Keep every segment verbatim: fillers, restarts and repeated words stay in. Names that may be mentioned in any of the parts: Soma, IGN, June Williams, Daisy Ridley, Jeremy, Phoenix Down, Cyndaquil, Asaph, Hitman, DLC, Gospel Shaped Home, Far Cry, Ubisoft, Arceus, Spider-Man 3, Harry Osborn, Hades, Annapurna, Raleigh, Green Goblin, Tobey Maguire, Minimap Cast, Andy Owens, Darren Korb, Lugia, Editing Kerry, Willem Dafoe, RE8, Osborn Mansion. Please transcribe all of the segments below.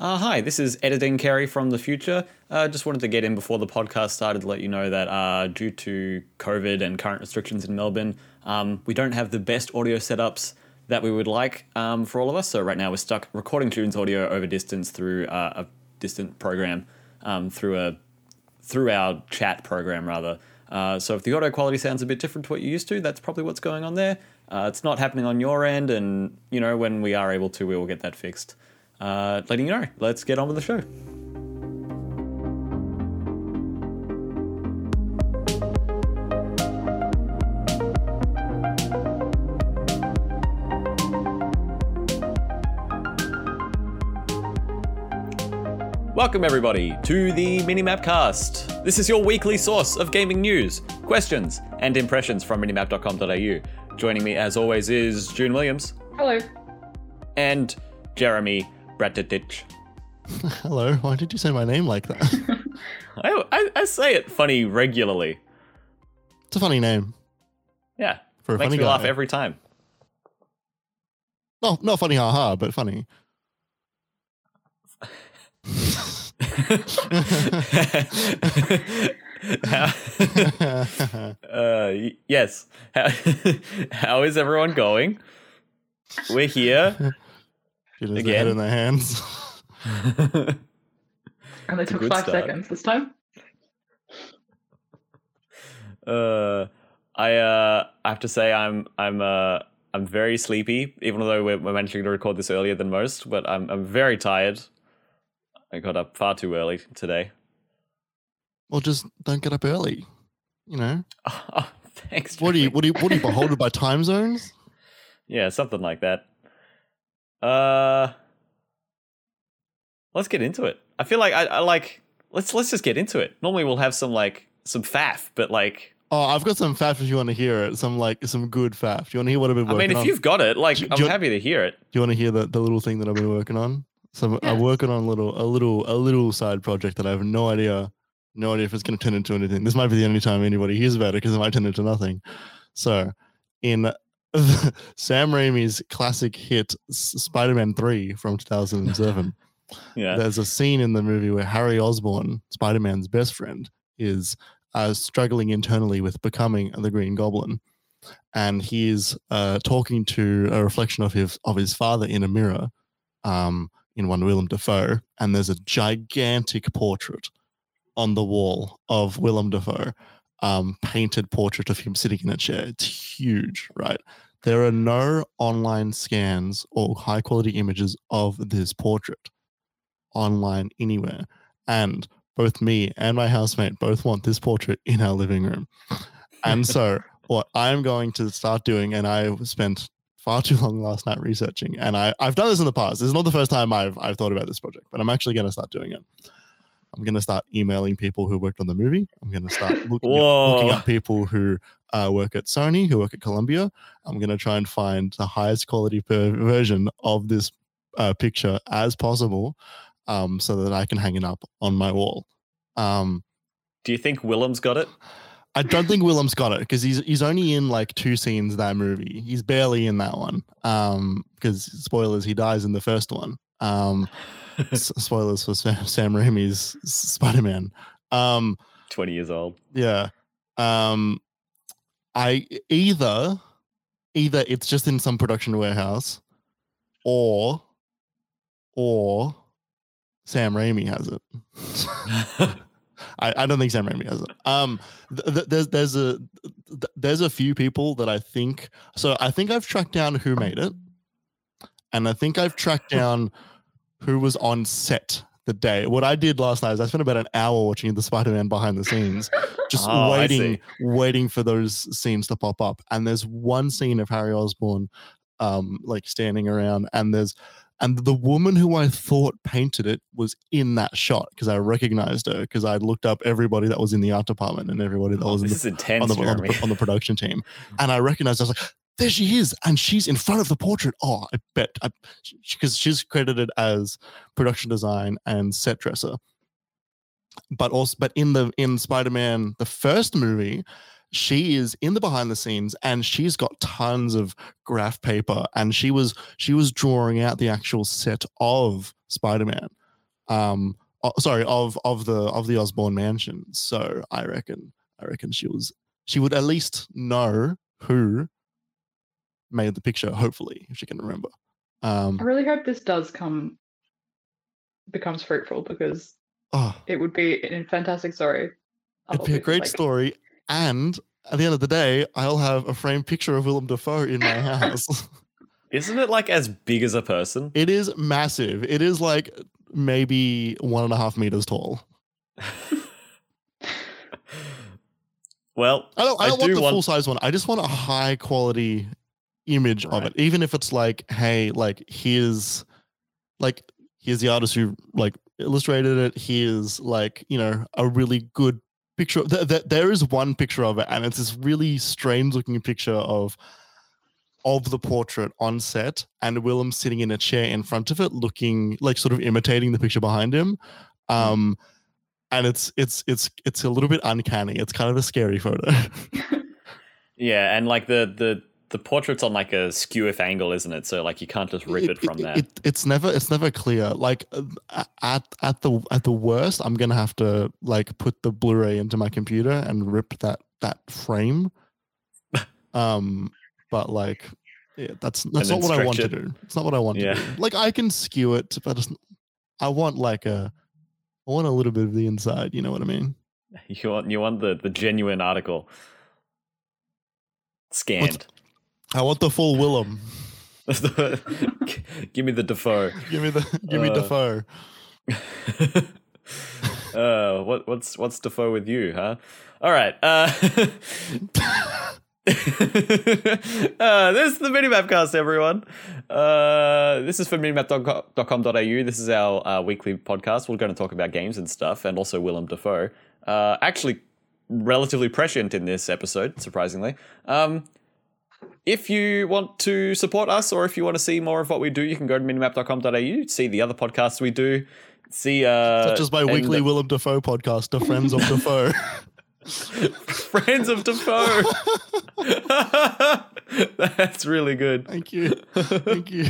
Uh, hi, this is Editing Kerry from the future. Uh, just wanted to get in before the podcast started to let you know that uh, due to COVID and current restrictions in Melbourne, um, we don't have the best audio setups that we would like um, for all of us. So right now we're stuck recording June's audio over distance through uh, a distant program, um, through a through our chat program rather. Uh, so if the audio quality sounds a bit different to what you're used to, that's probably what's going on there. Uh, it's not happening on your end, and you know, when we are able to, we will get that fixed. Uh, letting you know, let's get on with the show. Welcome everybody to the Minimap Cast. This is your weekly source of gaming news, questions, and impressions from minimap dot com dot a u. Joining me as always is June Williams. Hello. And Jeremy Brataditch. Hello, why did you say my name like that? I, I I say it funny regularly. It's a funny name. Yeah, for a makes funny me guy. Laugh every time. No, not funny haha, but funny. uh, yes. How, how is everyone going? We're here. She has her head in their hands. And they took five start. seconds this time. Uh, I uh, I have to say I'm I'm uh, I'm very sleepy, even though we're, we're managing to record this earlier than most. But I'm I'm very tired. I got up far too early today. Well, just don't get up early. You know. Oh, thanks. Jeremy. What do you what do you what do you beholden by time zones? Yeah, something like that. Uh, let's get into it. I feel like I, I like let's let's just get into it. Normally we'll have some like some faff, but like oh, I've got some faff if you want to hear it. Some like some good faff. Do you want to hear what I've been working on? I mean, if on? you've got it, like do, I'm do happy to hear it. Do you want to hear the, the little thing that I've been working on? So yeah. I'm working on a little a little a little side project that I have no idea no idea if it's going to turn into anything. This might be the only time anybody hears about it because it might turn into nothing. So in Sam Raimi's classic hit Spider-Man three from two thousand seven. Yeah. There's a scene in the movie where Harry Osborn, Spider-Man's best friend, is uh, struggling internally with becoming the Green Goblin. And he is uh, talking to a reflection of his of his father in a mirror um, in one Willem Dafoe. And there's a gigantic portrait on the wall of Willem Dafoe. Um, painted portrait of him sitting in a chair. It's huge, right? There are no online scans or high quality images of this portrait online anywhere. And both me and my housemate both want this portrait in our living room. And so what I'm going to start doing, and I spent far too long last night researching, and I, I've done this in the past. This is not the first time I've, I've thought about this project, but I'm actually going to start doing it. I'm going to start emailing people who worked on the movie. I'm going to start looking, up, looking up people who uh, work at Sony, who work at Columbia. I'm going to try and find the highest quality per version of this uh, picture as possible um, so that I can hang it up on my wall. Um, Do you think Willem's got it? I don't think Willem's got it because he's he's only in like two scenes that movie. He's barely in that one because, um, spoilers, he dies in the first one. Um, spoilers for Sam, Sam Raimi's Spider-Man. Um, twenty years old. Yeah. Um, I either either it's just in some production warehouse, or or Sam Raimi has it. I, I don't think Sam Raimi has it. Um, th- th- there's there's a th- there's a few people that I think. So I think I've tracked down who made it, and I think I've tracked down. Who was on set the day. What I did last night is I spent about an hour watching the Spider-Man behind the scenes, just oh, waiting waiting for those scenes to pop up. And there's one scene of Harry Osborn um, like standing around, and there's and the woman who I thought painted it was in that shot because I recognized her because I looked up everybody that was in the art department and everybody that was oh, in the, intense, on, the, on, the, on the production team. And I recognized, I was like, there she is, and she's in front of the portrait. Oh, I bet, because she's credited as production design and set dresser. But also, but in the in Spider-Man, the first movie, she is in the behind the scenes, and she's got tons of graph paper, and she was she was drawing out the actual set of Spider-Man. um, oh, sorry, of of the of the Osborn Mansion. So I reckon I reckon she was she would at least know who made the picture. Hopefully, if she can remember. Um, I really hope this does come becomes fruitful because oh, it would be a fantastic story. It'd be a great like, story, and at the end of the day, I'll have a framed picture of Willem Dafoe in my house. Isn't it like as big as a person? It is massive. It is like maybe one and a half meters tall. Well, I don't, I don't I want do the want- full size one. I just want a high quality image right. of it. Even if it's like, hey, like here's like here's the artist who like illustrated it. Here's like, you know, a really good picture. Th- th- there is one picture of it, and it's this really strange looking picture of of the portrait on set and Willem sitting in a chair in front of it, looking like sort of imitating the picture behind him. Um, and it's, it's, it's, it's a little bit uncanny. It's kind of a scary photo. Yeah. And like the, the, the portrait's on like a skew-off angle, isn't it? So like you can't just rip it, it from it, there. It, it's never, it's never clear. Like at, at the, at the worst, I'm going to have to like put the Blu-ray into my computer and rip that, that frame. Um, But like, yeah, that's that's not what I want it. to do. It's not what I want yeah. to do. Like I can skew it, but it's, I want like a, I want a little bit of the inside. You know what I mean? You want you want the, the genuine article scanned. What's, I want the full Willem. Give me the Dafoe. Give me the give uh, me Dafoe. uh, what what's what's Dafoe with you, huh? All right. Uh, uh, this is the Minimap Cast, everyone. Uh, this is for minimap dot com dot a u. This is our uh, weekly podcast. We're going to talk about games and stuff, and also Willem Dafoe. Uh, actually, relatively prescient in this episode, surprisingly. Um, if you want to support us, or if you want to see more of what we do, you can go to minimap dot com dot a u, see the other podcasts we do, see uh, such as my weekly the- Willem Dafoe podcast, The Friends of Dafoe. Friends of Dafoe. That's really good. Thank you. Thank you.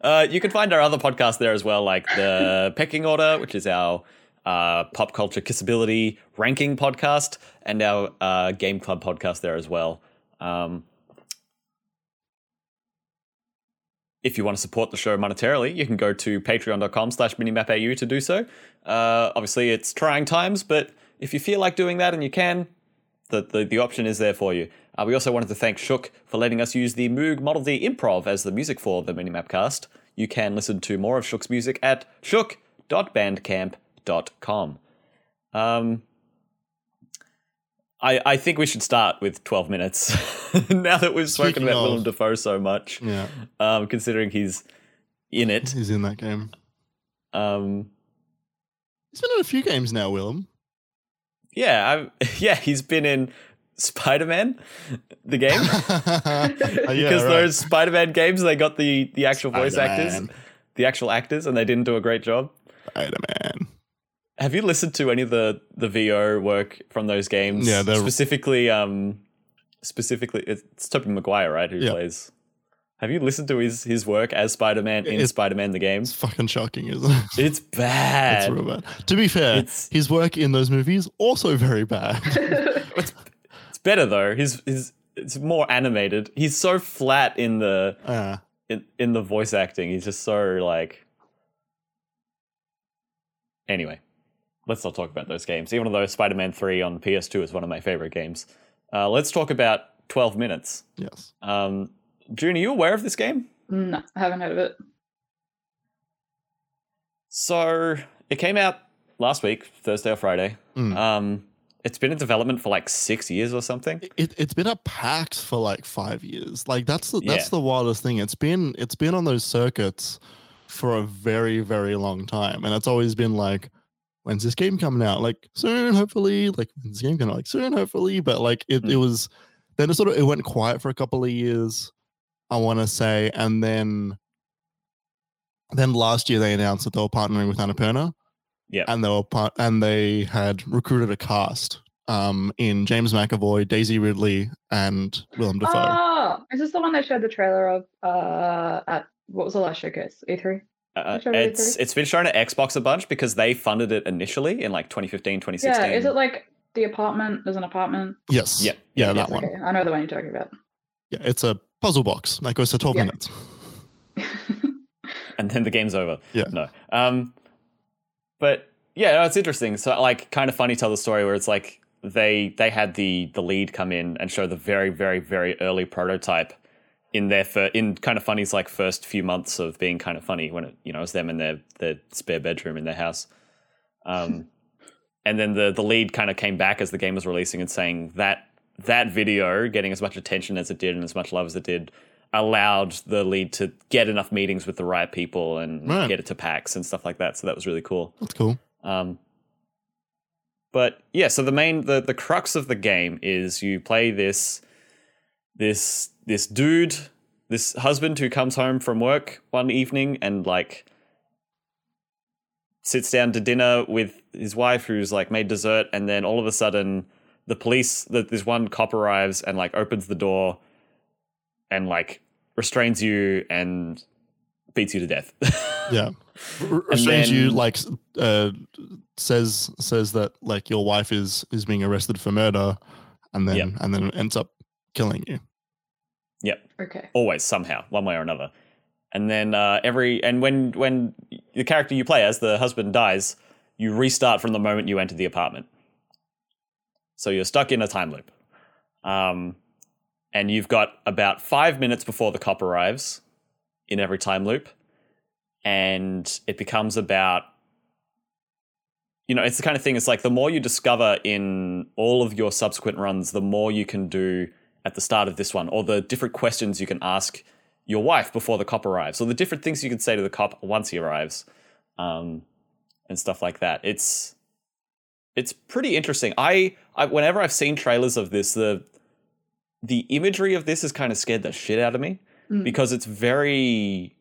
Uh, you can find our other podcasts there as well, like the Pecking Order, which is our uh, pop culture kissability ranking podcast, and our uh, Game Club podcast there as well. Um, if you want to support the show monetarily, you can go to patreon dot com slash minimap a u to do so. Uh, obviously, it's trying times, but if you feel like doing that and you can, the, the, the option is there for you. Uh, we also wanted to thank Shook for letting us use the Moog Model D Improv as the music for the Minimap Cast. You can listen to more of Shook's music at shook dot bandcamp dot com. Um, I, I think we should start with twelve minutes now that we've spoken Speaking about of, Willem Dafoe so much, yeah. um, considering he's in it. He's in that game. Um, he's been in a few games now, Willem. Yeah, I, yeah, he's been in Spider-Man, the game, uh, yeah, because right. those Spider-Man games, they got the, the actual Spider-Man. voice actors, the actual actors, and they didn't do a great job. Spider-Man. Have you listened to any of the, the V O work from those games? Yeah, they're... Specifically, um, specifically, it's Tobey Maguire, right, who yeah. plays. Have you listened to his, his work as Spider-Man in it's, Spider-Man the Game? It's fucking shocking, isn't it? It's bad. It's real bad. To be fair, it's, his work in those movies also very bad. it's, it's better though. His his it's more animated. He's so flat in the uh, in, in the voice acting. He's just so like. Anyway, let's not talk about those games. Even though Spider-Man three on P S two is one of my favorite games, uh, let's talk about twelve minutes. Yes. Um. June, are you aware of this game? No, I haven't heard of it. So it came out last week, Thursday or Friday. Mm. Um, it's been in development for like six years or something. It, it's been a pact for like five years. Like that's the, that's yeah. the wildest thing. It's been it's been on those circuits for a very very long time, and it's always been like, when's this game coming out? Like soon, hopefully. Like when's this game coming out? Like soon, hopefully. But like it, mm. it was then it sort of it went quiet for a couple of years. I want to say, and then then last year they announced that they were partnering with Annapurna, yeah, and they were part, and they had recruited a cast um, in James McAvoy, Daisy Ridley, and Willem Dafoe. Oh, is this the one they showed the trailer of uh, at what was the last showcase? E three? Uh, it's it's been shown at Xbox a bunch because they funded it initially in like twenty fifteen, twenty sixteen. Yeah, is it like the apartment? There's an apartment. Yes. Yeah, yeah, yeah that one. Okay. I know the one you're talking about. Yeah, it's a puzzle box that goes to twelve yeah. minutes. And then the game's over. Yeah. No. Um, but yeah, no, it's interesting. So like, kind of funny to tell the story where it's like they they had the the lead come in and show the very very very early prototype. In their fir- in kind of funny's like first few months of being kind of funny when it you know it's them in their their spare bedroom in their house, um, and then the the lead kind of came back as the game was releasing and saying that that video getting as much attention as it did and as much love as it did allowed the lead to get enough meetings with the right people and right. get it to PAX and stuff like that. So that was really cool. That's cool. Um, but yeah, so the main the the crux of the game is you play this this. This dude, this husband who comes home from work one evening and like sits down to dinner with his wife who's like made dessert, and then all of a sudden the police, that this one cop arrives and like opens the door and like restrains you and beats you to death. Yeah. Restrains then, you like uh, says says that like your wife is is being arrested for murder and then yep. and then ends up killing you. Yep. Okay. Always, somehow, one way or another. And then uh, every and when when the character you play as, the husband, dies, you restart from the moment you enter the apartment. So you're stuck in a time loop. Um, and you've got about five minutes before the cop arrives in every time loop. And it becomes about, you know, it's the kind of thing, it's like the more you discover in all of your subsequent runs, the more you can do at the start of this one, or the different questions you can ask your wife before the cop arrives, or the different things you can say to the cop once he arrives, um, and stuff like that. It's it's pretty interesting. I, I whenever I've seen trailers of this, the the imagery of this has kind of scared the shit out of me mm. because it's very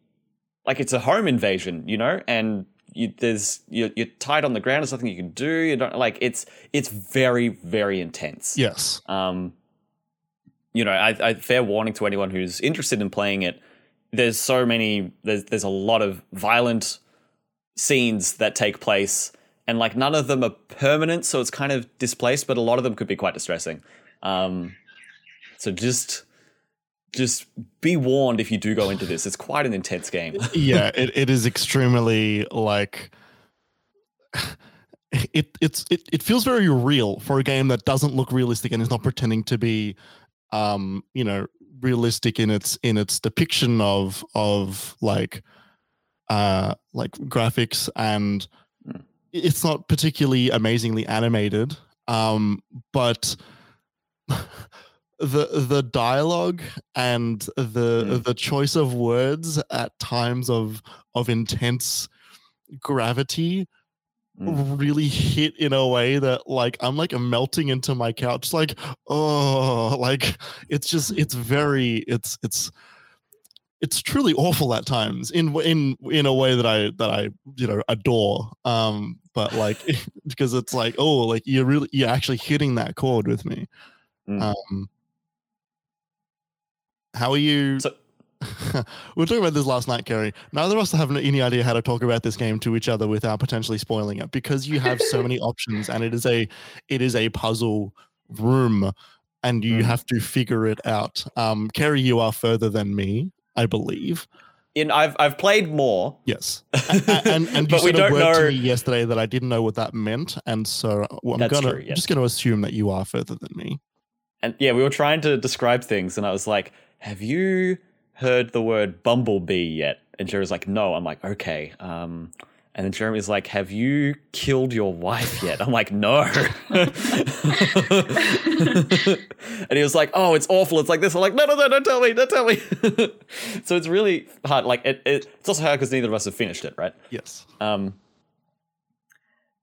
like it's a home invasion, you know, and you, there's you're, you're tied on the ground. There's nothing you can do. You don't like it's it's very very intense. Yes. Um. You know, I, I, fair warning to anyone who's interested in playing it. There's so many, there's there's a lot of violent scenes that take place, and like none of them are permanent, so it's kind of displaced. But a lot of them could be quite distressing. Um, so just, just be warned if you do go into this. It's quite an intense game. Yeah, it, it is extremely like. It it's it it feels very real for a game that doesn't look realistic and is not pretending to be. Um, you know, realistic in its in its depiction of of like, uh, like graphics, and mm. it's not particularly amazingly animated. Um, but the the dialogue and the mm. the choice of words at times of of intense gravity. Mm. Really hit in a way that like I'm like melting into my couch, like oh, like it's just it's very it's it's it's truly awful at times in in in a way that I that I you know adore, um but like because it's like oh like you're really you're actually hitting that chord with me. Mm. Um how are you so- we were talking about this last night, Kerry. Neither of us have any idea how to talk about this game to each other without potentially spoiling it, because you have so many options, and it is a it is a puzzle room, and you mm. have to figure it out. Um, Kerry, you are further than me, I believe. In I've I've played more. Yes, and, and, and but you we sort of don't know. To me yesterday that I didn't know what that meant, and so well, I'm That's gonna true, yes. I'm just gonna assume that you are further than me. And yeah, we were trying to describe things, and I was like, "Have you heard the word bumblebee yet?" And Jeremy's like, "No." I'm like, "Okay." Um, and then Jeremy's like, "Have you killed your wife yet?" I'm like, "No." And he was like, "Oh, it's awful. It's like this." I'm like, "No, no, no, don't tell me. Don't tell me." So it's really hard. Like it, it, it's also hard because neither of us have finished it, right? Yes. Um,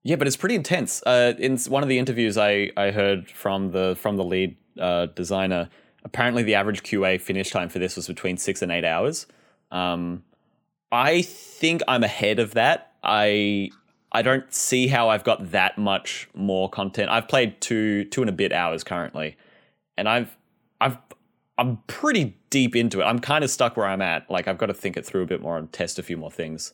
yeah, but it's pretty intense. Uh, in one of the interviews I, I heard from the from the lead uh, designer, apparently the average Q A finish time for this was between six and eight hours. Um, I think I'm ahead of that. I I don't see how I've got that much more content. I've played two two and a bit hours currently, and I've I've I'm pretty deep into it. I'm kind of stuck where I'm at. Like I've got to think it through a bit more and test a few more things.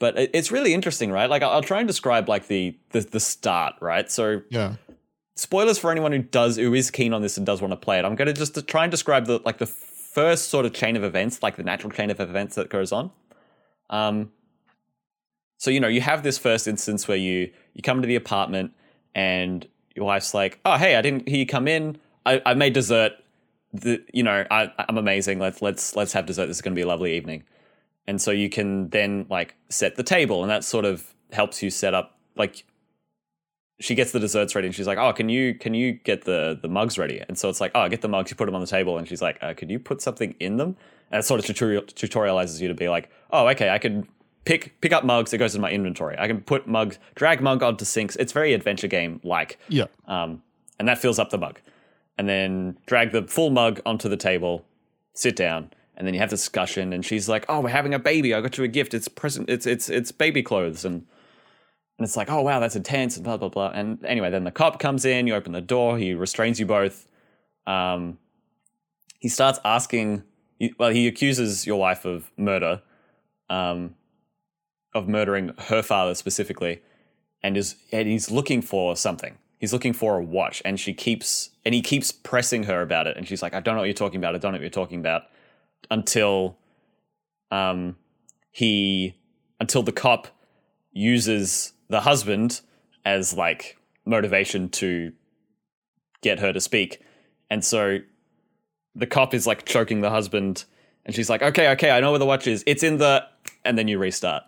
But it, it's really interesting, right? Like, I'll, I'll try and describe like the, the the start, right? So yeah, spoilers for anyone who does who is keen on this and does want to play it. I'm going to just try and describe the like the first sort of chain of events, like the natural chain of events that goes on. Um, so you know, you have this first instance where you you come to the apartment and your wife's like, "Oh, hey, I didn't hear you come in. I, I made dessert. The, you know, I, I'm amazing. Let's let's let's have dessert. This is going to be a lovely evening." And so you can then like set the table, and that sort of helps you set up. Like, she gets the desserts ready, and she's like, "Oh, can you can you get the the mugs ready?" And so it's like, "Oh, get the mugs." You put them on the table, and she's like, uh, "Could you put something in them?" And it sort of tutorial tutorializes you to be like, "Oh, okay, I can pick pick up mugs. It goes in my inventory. I can put mugs, drag mug onto sinks." It's very adventure game like. Yeah. Um, and that fills up the mug, and then drag the full mug onto the table, sit down, and then you have a discussion, and she's like, "Oh, we're having a baby. I got you a gift. It's present. It's it's it's baby clothes." And and it's like, "Oh, wow, that's intense," and blah, blah, blah. And anyway, then the cop comes in, you open the door, he restrains you both. Um, he starts asking, well, he accuses your wife of murder, um, of murdering her father specifically, and is and he's looking for something. He's looking for a watch, and she keeps and he keeps pressing her about it. And she's like, "I don't know what you're talking about. I don't know what you're talking about." Until, um, he until the cop uses the husband as like motivation to get her to speak, and so the cop is like choking the husband, and she's like, "Okay, okay, I know where the watch is. It's in the," and then you restart,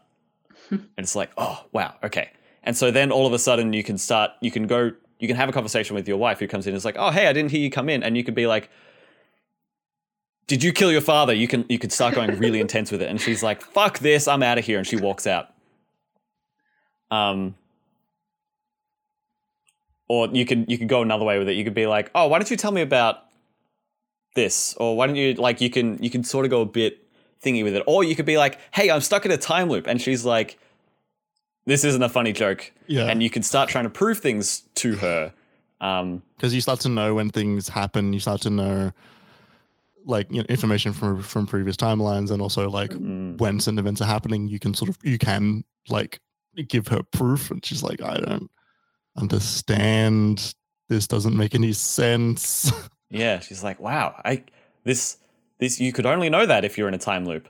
and it's like, "Oh, wow, okay." And so then all of a sudden you can start, you can go. You can have a conversation with your wife who comes in and is like, "Oh, hey, I didn't hear you come in." And you could be like, "Did you kill your father?" You can you could start going really intense with it. And she's like, "Fuck this, I'm out of here." And she walks out. Um, or you could you could go another way with it. You could be like, "Oh, why don't you tell me about this?" Or why don't you like you can you can sort of go a bit thingy with it. Or you could be like, "Hey, I'm stuck in a time loop." And she's like, "This isn't a funny joke." Yeah. And you can start trying to prove things to her. Um, because you start to know when things happen. You start to know, like, you know, information from from previous timelines, and also like mm. when certain events are happening. You can sort of you can like give her proof, and she's like, "I don't understand. This doesn't make any sense." Yeah, she's like, "Wow, I this this you could only know that if you're in a time loop."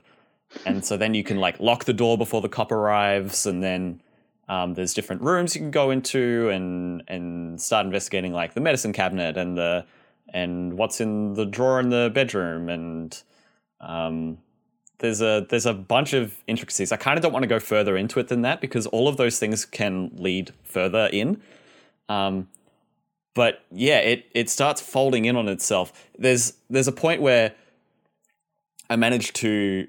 And so then you can like lock the door before the cop arrives, and then um, there's different rooms you can go into and and start investigating like the medicine cabinet and the and what's in the drawer in the bedroom, and um, there's a there's a bunch of intricacies. I kind of don't want to go further into it than that, because all of those things can lead further in. Um, but yeah, it it starts folding in on itself. There's there's a point where I managed to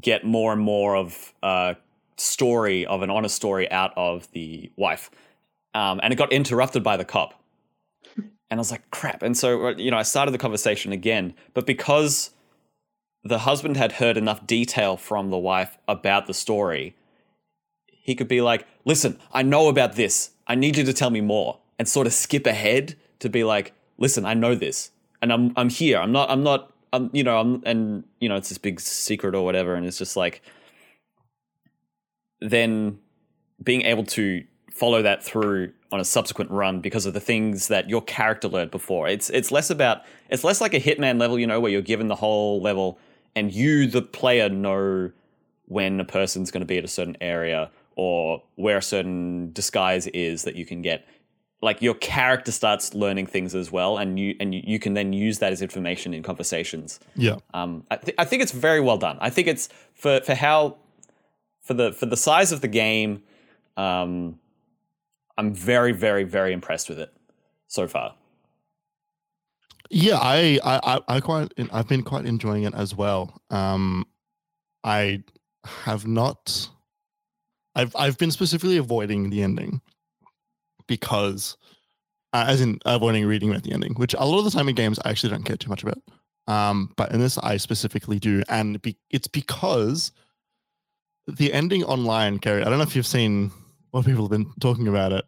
get more and more of a story, of an honest story out of the wife. Um, and it got interrupted by the cop. And I was like, crap. And so, you know, I started the conversation again. But because the husband had heard enough detail from the wife about the story, he could be like, "Listen, I know about this. I need you to tell me more." And sort of skip ahead to be like, "Listen, I know this. And I'm I'm here. I'm not, I'm not, Um, you know, um, and, you know, it's this big secret or whatever." And it's just like, then being able to follow that through on a subsequent run because of the things that your character learned before. It's it's less about, it's less like a Hitman level, you know, where you're given the whole level and you, the player, know when a person's going to be at a certain area or where a certain disguise is that you can get. Like, your character starts learning things as well, and you and you, you can then use that as information in conversations. Yeah. Um. I, th- I think it's very well done. I think it's for, for how for the for the size of the game. Um, I'm very very very impressed with it so far. Yeah, I I I quite I've been quite enjoying it as well. Um, I have not. I've I've been specifically avoiding the ending. Because, uh, as in avoiding reading at the ending, which a lot of the time in games I actually don't care too much about. Um, but in this, I specifically do. And be- it's because the ending online, Kerry, I don't know if you've seen what people have been talking about it.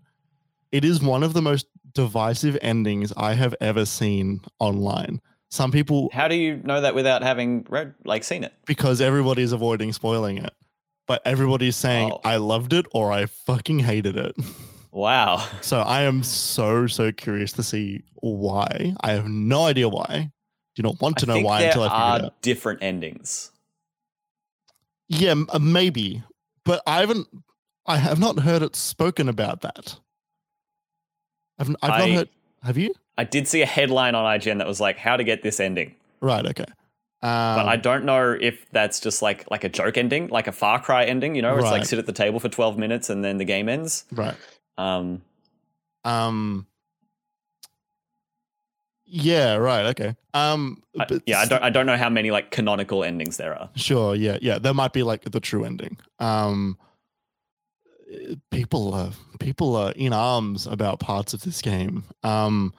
It is one of the most divisive endings I have ever seen online. Some people... How do you know that without having read, like, seen it? Because everybody is avoiding spoiling it. but everybody's saying oh. I loved it or I fucking hated it. Wow. So I am so, so curious to see why. I have no idea why. Do not want to know why until I figure it out. There are different endings. Yeah, maybe. But I haven't, I have not heard it spoken about that. I've, I've I, not heard, have you? I did see a headline on I G N that was like, how to get this ending. Right, okay. Um, but I don't know if that's just like like a joke ending, like a Far Cry ending, you know, where right. it's like sit at the table for twelve minutes and then the game ends. Right. Um. Um. Yeah. Right. Okay. Um. I, yeah. I don't. I don't know how many like canonical endings there are. Sure. Yeah. Yeah. There might be like the true ending. Um. People are people are in arms about parts of this game. Um.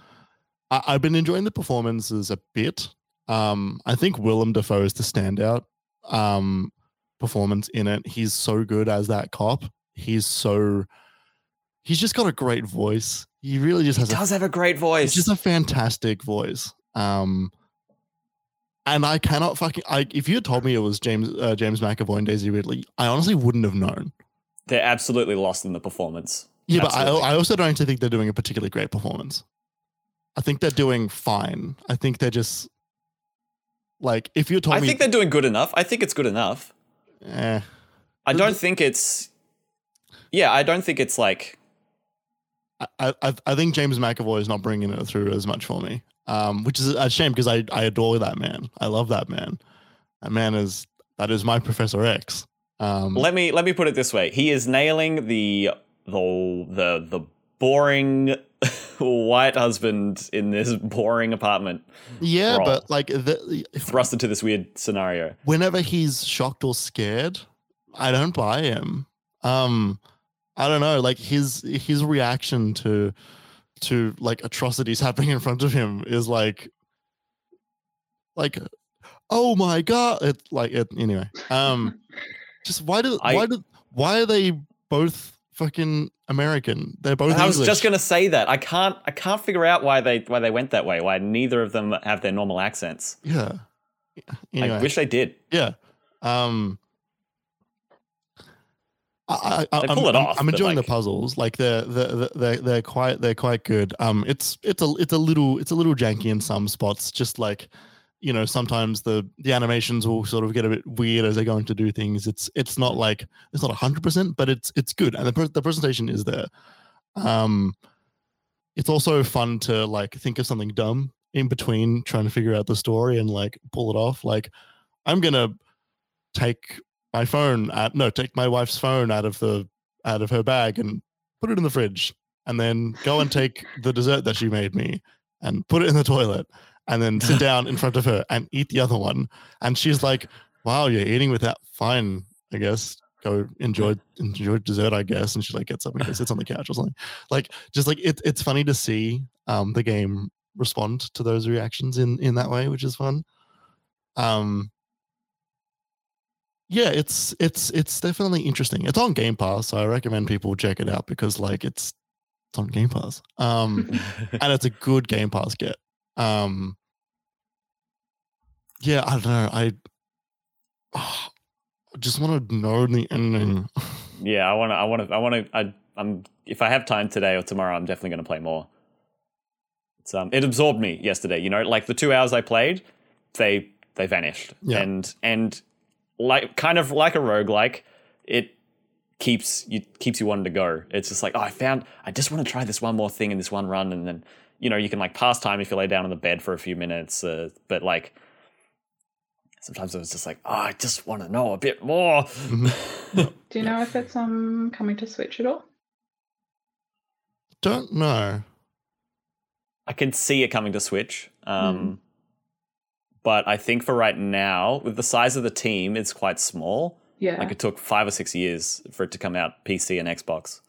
I, I've been enjoying the performances a bit. Um, I think Willem Dafoe is the standout um, performance in it. He's so good as that cop. He's so. He's just got a great voice. He really just has. He does a, have a great voice. He's just a fantastic voice. Um, and I cannot fucking. I, if you had told me it was James uh, James McAvoy and Daisy Ridley, I honestly wouldn't have known. They're absolutely lost in the performance. Yeah, absolutely. But I, I also don't actually think they're doing a particularly great performance. I think they're doing fine. I think they're just. Like if you're talking, I think they're doing good enough. I think it's good enough. Eh. I don't think it's. Yeah, I don't think it's like. I I, I think James McAvoy is not bringing it through as much for me, um, which is a shame because I, I adore that man. I love that man. That man is that is my Professor X. Um, let me let me put it this way: he is nailing the the the the boring. White husband in this boring apartment. Yeah, role, but like the, thrust into this weird scenario. Whenever he's shocked or scared, I don't buy him. Um, I don't know. Like his his reaction to to like atrocities happening in front of him is like like oh my god! It like it anyway. Um, just why do I, why do why are they both? Fucking American. They're both I was English. Just gonna say that. I can't I can't figure out why they why they went that way, why neither of them have their normal accents. Yeah. Anyway. I wish they did. Yeah. Um I, I, they pull I'm, it off. I'm, I'm enjoying like, the puzzles. Like they're they're they're they're quite they're quite good. Um it's it's a it's a little it's a little janky in some spots, just like you know, sometimes the, the animations will sort of get a bit weird as they're going to do things. It's it's not like it's not a hundred percent, but it's it's good, and the pre- the presentation is there. Um, it's also fun to like think of something dumb in between trying to figure out the story and like pull it off. Like, I'm gonna take my phone out, no, take my wife's phone out of the out of her bag and put it in the fridge, and then go and take the dessert that she made me and put it in the toilet. And then sit down in front of her and eat the other one. And she's like, wow, you're eating with that? Fine, I guess. Go enjoy enjoy dessert, I guess. And she like gets up and goes, sits on the couch or something. Like, just like, it, it's funny to see um, the game respond to those reactions in, in that way, which is fun. Um, Yeah, it's it's it's definitely interesting. It's on Game Pass, so I recommend people check it out because like it's, it's on Game Pass. Um, and it's a good Game Pass get. Um. Yeah, I don't know. I oh, just want to know the ending. Yeah, I want to. I want to. I want to. I. I'm. If I have time today or tomorrow, I'm definitely going to play more. It's um. It absorbed me yesterday. You know, like the two hours I played, they they vanished. Yeah. And and like kind of like a roguelike, it keeps you keeps you wanting to go. It's just like oh, I found. I just want to try this one more thing in this one run, and then. You know, you can like pass time if you lay down on the bed for a few minutes, uh, but like sometimes it was just like, oh, I just want to know a bit more. Do you know if it's um coming to Switch at all? Don't know. I can see it coming to Switch, um, mm. but I think for right now, with the size of the team, it's quite small. Yeah, like it took five or six years for it to come out P C and Xbox.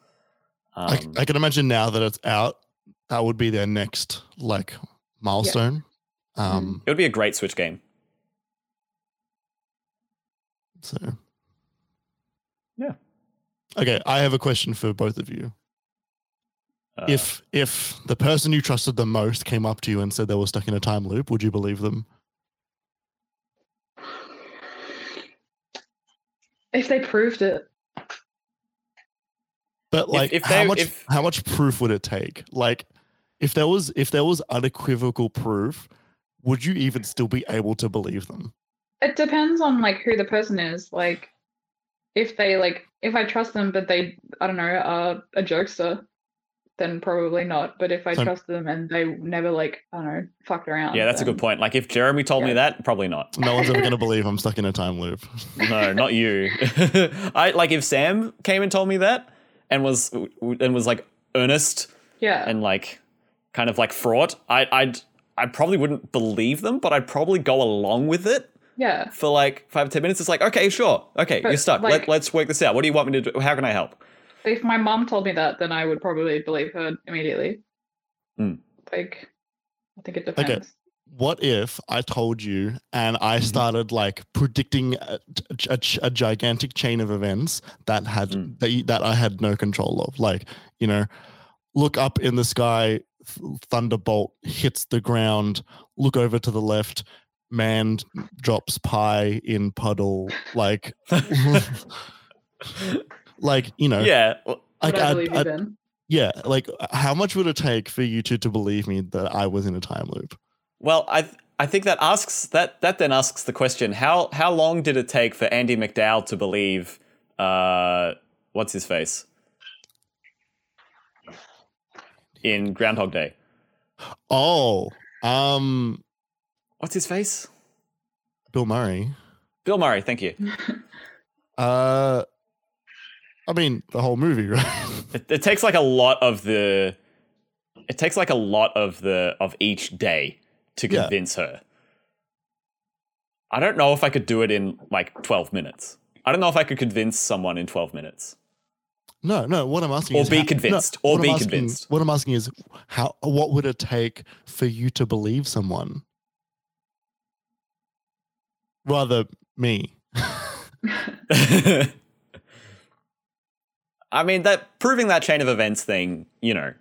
Um, I, I can imagine now that it's out. That would be their next like milestone. Yeah. Um, it would be a great Switch game. So, yeah. Okay, I have a question for both of you. Uh, if if the person you trusted the most came up to you and said they were stuck in a time loop, would you believe them? If they proved it. But like, if, if they, how much if, how much proof would it take? Like, if there was if there was unequivocal proof, would you even still be able to believe them? It depends on like who the person is. Like, if they like, if I trust them, but they, I don't know, are a jokester, then probably not. But if I so, trust them and they never like, I don't know, fucked around. Yeah, that's then, a good point. Like, if Jeremy told yeah. me that, probably not. No one's ever going to believe I'm stuck in a time loop. No, not you. I like if Sam came and told me that. And was and was like earnest, yeah, and like kind of like fraught. I I'd I probably wouldn't believe them, but I'd probably go along with it. Yeah, for like five ten minutes. It's like, okay, sure, okay, but you're stuck. Like, Let, let's work this out. What do you want me to do? How can I help? If my mom told me that, then I would probably believe her immediately. Mm. Like, I think it depends. Okay. What if I told you and I mm-hmm. started like predicting a, a, a gigantic chain of events that had mm. that, that I had no control of? Like, you know, look up in the sky, thunderbolt hits the ground, look over to the left, man drops pie in puddle. Like, like, you know. Yeah. Like, I believe you then. Yeah. Like, how much would it take for you two to believe me that I was in a time loop? Well, I th- I think that asks that that then asks the question, how how long did it take for Andy McDowell to believe uh what's his face in Groundhog Day? Oh, um what's his face? Bill Murray. Bill Murray, thank you. uh I mean, the whole movie, right? It, it takes like a lot of the it takes like a lot of the of each day to convince yeah. her. I don't know if I could do it in like twelve minutes. I don't know if I could convince someone in twelve minutes. No, no, what I'm asking or is... Be how, convinced, no, or be I'm convinced. Asking, what I'm asking is, how? What would it take for you to believe someone? Rather, me. I mean, that proving that chain of events thing, you know,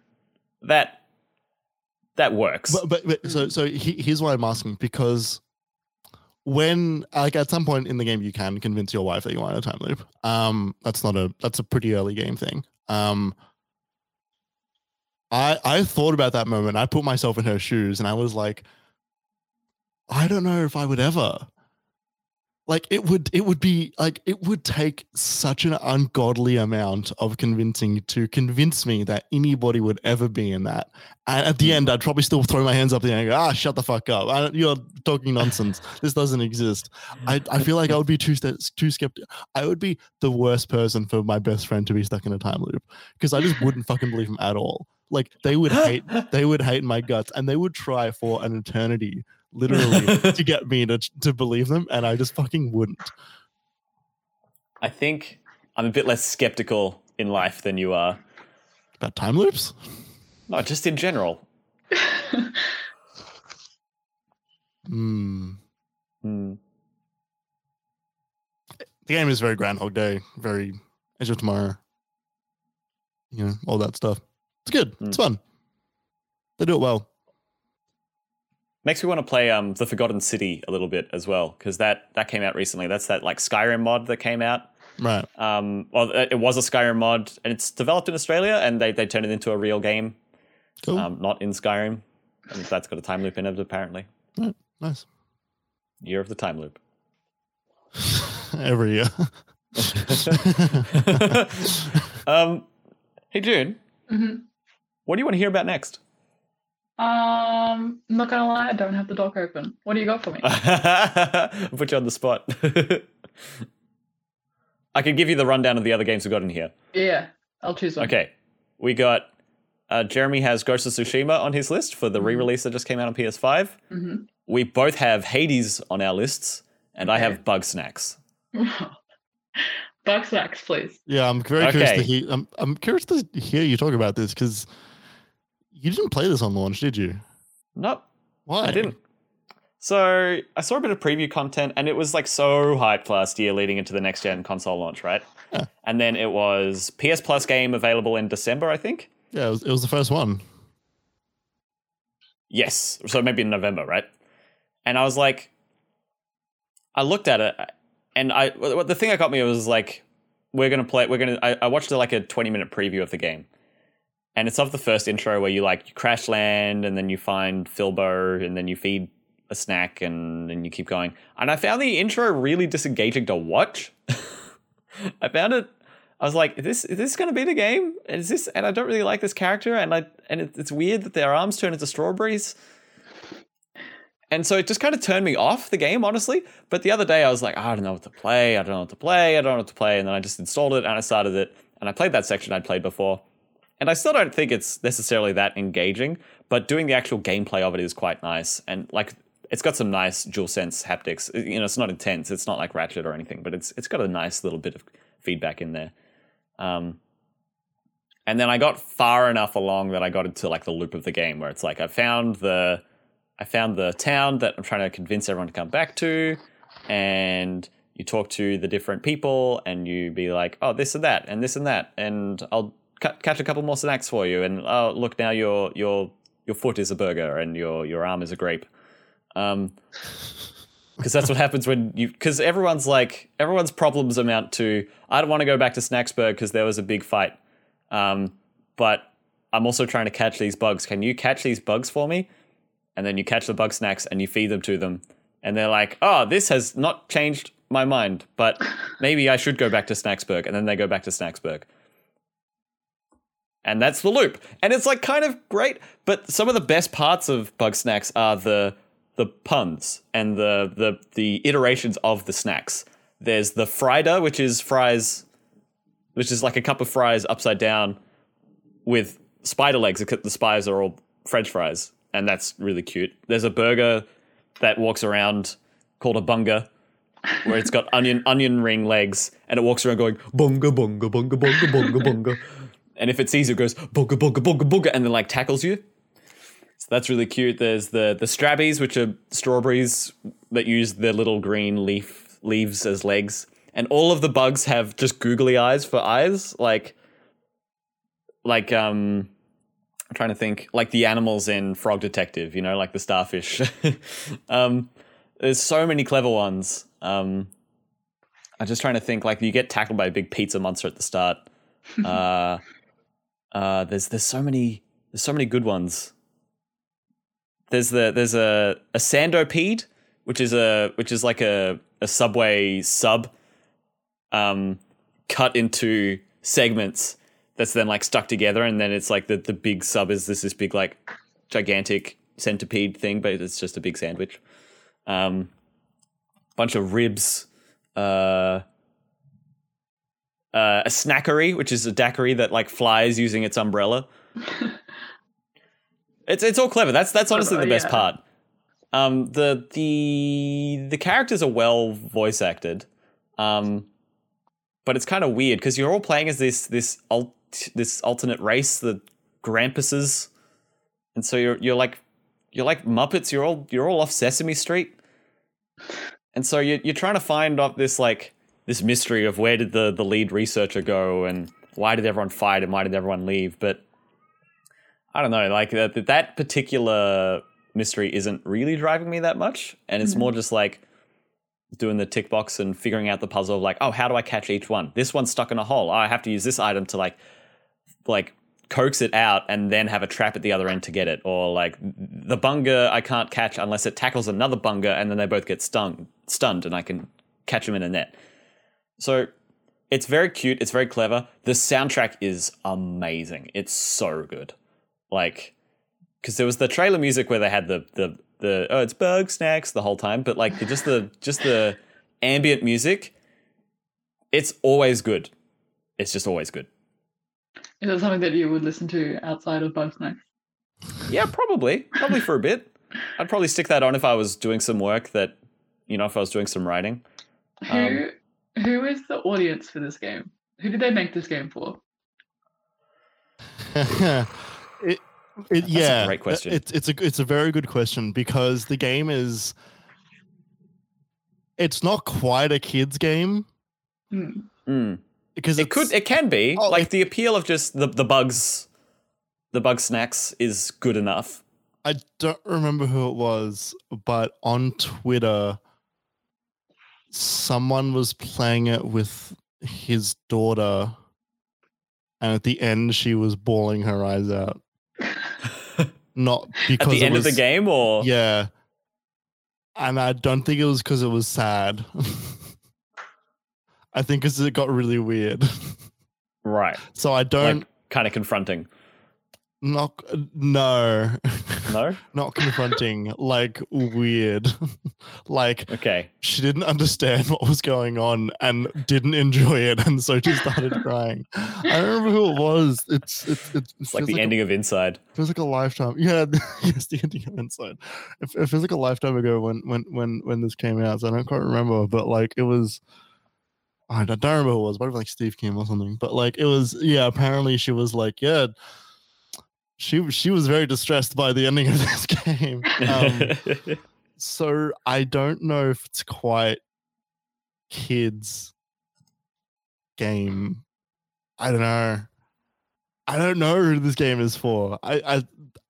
that... That works. But, but, but so so he, here's why I'm asking, because when like at some point in the game you can convince your wife that you are in a time loop. Um, that's not a that's a pretty early game thing. Um, I I thought about that moment. I put myself in her shoes, and I was like, I don't know if I would ever. Like it would it would be like it would take such an ungodly amount of convincing to convince me that anybody would ever be in that. And at the end, I'd probably still throw my hands up there and go, ah, shut the fuck up. I, you're talking nonsense. This doesn't exist. I, I feel like I would be too too skeptical. I would be the worst person for my best friend to be stuck in a time loop, because I just wouldn't fucking believe him at all. Like they would hate they would hate my guts, and they would try for an eternity literally to get me to to believe them, and I just fucking wouldn't. I think I'm a bit less skeptical in life than you are. About time loops? No, just in general. Hmm. Hmm. The game is very Groundhog Day, very Edge of Tomorrow. You know, all that stuff. It's good. Mm. It's fun. They do it well. Makes me want to play um, The Forgotten City a little bit as well, because that, that came out recently. That's that like Skyrim mod that came out. Right. Um, well, it was a Skyrim mod, and it's developed in Australia, and they, they turned it into a real game. Cool. Um, not in Skyrim. And that's got a time loop in it, apparently. Right. Nice. Year of the time loop. Every year. um, hey, June. Mm-hmm. What do you want to hear about next? Um, I'm not gonna lie, I don't have the doc open. What do you got for me? I'll put you on the spot. I can give you the rundown of the other games we got in here. Yeah, I'll choose one. Okay, we got uh, Jeremy has Ghost of Tsushima on his list for the mm-hmm. re-release that just came out on P S five. Mm-hmm. We both have Hades on our lists, and okay. I have Bugsnax. Bugsnax, please. Yeah, I'm very okay. curious to hear. I'm, I'm curious to hear you talk about this, because you didn't play this on launch, did you? Nope. Why? I didn't. So I saw a bit of preview content, and it was like so hyped last year leading into the next-gen console launch, right? Yeah. And then it was P S Plus game available in December, I think? Yeah, it was, it was the first one. Yes. So maybe in November, right? And I was like, I looked at it, And I, the thing that got me was like, we're going to play, we're going to, I, I watched like a twenty minute preview of the game. And it's of the first intro where you like, you crash land and then you find Philbo and then you feed a snack and then you keep going. And I found the intro really disengaging to watch. I found it, I was like, is this, is this going to be the game? Is this, and I don't really like this character. And I, and it, it's weird that their arms turn into strawberries. And so it just kind of turned me off the game, honestly. But the other day I was like, oh, I don't know what to play. I don't know what to play. I don't know what to play. And then I just installed it and I started it. And I played that section I'd played before. And I still don't think it's necessarily that engaging, but doing the actual gameplay of it is quite nice. And like, it's got some nice DualSense haptics. You know, it's not intense. It's not like Ratchet or anything, but it's it's got a nice little bit of feedback in there. Um, and then I got far enough along that I got into like the loop of the game where it's like, I found the... I found the town that I'm trying to convince everyone to come back to, and you talk to the different people and you be like, oh, this and that and this and that, and I'll c- catch a couple more snacks for you. And oh, look, now your your your foot is a burger and your your arm is a grape. Um, because that's what happens when you, because everyone's like, everyone's problems amount to, I don't want to go back to Snacksburg because there was a big fight. Um, but I'm also trying to catch these bugs. Can you catch these bugs for me? And then you catch the Bugsnax and you feed them to them. And they're like, oh, this has not changed my mind, but maybe I should go back to Snacksburg. And then they go back to Snacksburg. And that's the loop. And it's like kind of great. But some of the best parts of Bugsnax are the the puns and the the the iterations of the snacks. There's the Frieder, which is fries, which is like a cup of fries upside down with spider legs, because the spires are all French fries. And that's really cute. There's a burger that walks around called a bunga, where it's got onion onion ring legs, and it walks around going bunga bunga bunga bunga bunga bunga, and if it sees you, it goes bunga bunga bunga bunga, and then like tackles you. So that's really cute. There's the the strabbies, which are strawberries that use their little green leaf leaves as legs, and all of the bugs have just googly eyes for eyes, like like um. I'm trying to think, like the animals in Frog Detective, you know, like the starfish. um, there's so many clever ones. Um, I'm just trying to think, like you get tackled by a big pizza monster at the start. Uh, uh, there's there's so many there's so many good ones. There's the there's a a sandopede, which is a which is like a a subway sub, um, cut into segments. That's then like stuck together, and then it's like the, the big sub is this this big like gigantic centipede thing, but it's just a big sandwich. Um, bunch of ribs, uh, uh, a snackery, which is a daiquiri that like flies using its umbrella. it's it's all clever. That's that's honestly the best yeah. part. Um, the the the characters are well voice acted, um, but it's kind of weird because you're all playing as this this alt. this alternate race, the Grampuses, and so you're you're like you're like Muppets. You're all you're all off Sesame Street, and so you're you're trying to find off this like this mystery of where did the the lead researcher go and why did everyone fight and why did everyone leave. But I don't know, like that that particular mystery isn't really driving me that much, and it's mm-hmm. more just like doing the tick box and figuring out the puzzle of like, oh, how do I catch each one? This one's stuck in a hole. Oh, I have to use this item to like. like coax it out and then have a trap at the other end to get it, or like the bunga I can't catch unless it tackles another bunga, and then they both get stung stunned and I can catch them in a net. So it's very cute, it's very clever. The soundtrack is amazing. It's so good. Like, because there was the trailer music where they had the the the oh it's Bugsnax the whole time, but like just the just the ambient music, it's always good. It's just always good. Is that something that you would listen to outside of Bugsnax? Yeah, probably. Probably for a bit. I'd probably stick that on if I was doing some work that, you know, if I was doing some writing. Who um, Who is the audience for this game? Who did they make this game for? it, it, That's yeah, a great question. It, it's, a, it's a very good question, because the game is... It's not quite a kid's game. Mm. Mm. Because it could, it can be oh, like it, the appeal of just the, the bugs, the Bugsnax is good enough. I don't remember who it was, but on Twitter, someone was playing it with his daughter, and at the end she was bawling her eyes out. Not because at the end was, of the game, or yeah, and I don't think it was because it was sad. I think because it got really weird, right? So I don't like, kind of confronting. Not no, no, not confronting. Like weird. Like okay, she didn't understand what was going on and didn't enjoy it, and so she started crying. I don't remember who it was. It's it's it's, it's like the like ending a, of Inside. It feels like a lifetime. Yeah, yes, the ending of Inside. It, it feels like a lifetime ago when when when when this came out. So I don't quite remember, but like it was. I don't remember who it was. Probably like Steve Kim or something. But like it was. Yeah, apparently she was like yeah. She she was very distressed by the ending of this game. Um, so I don't know if it's quite kids' game. I don't know. I don't know who this game is for. I, I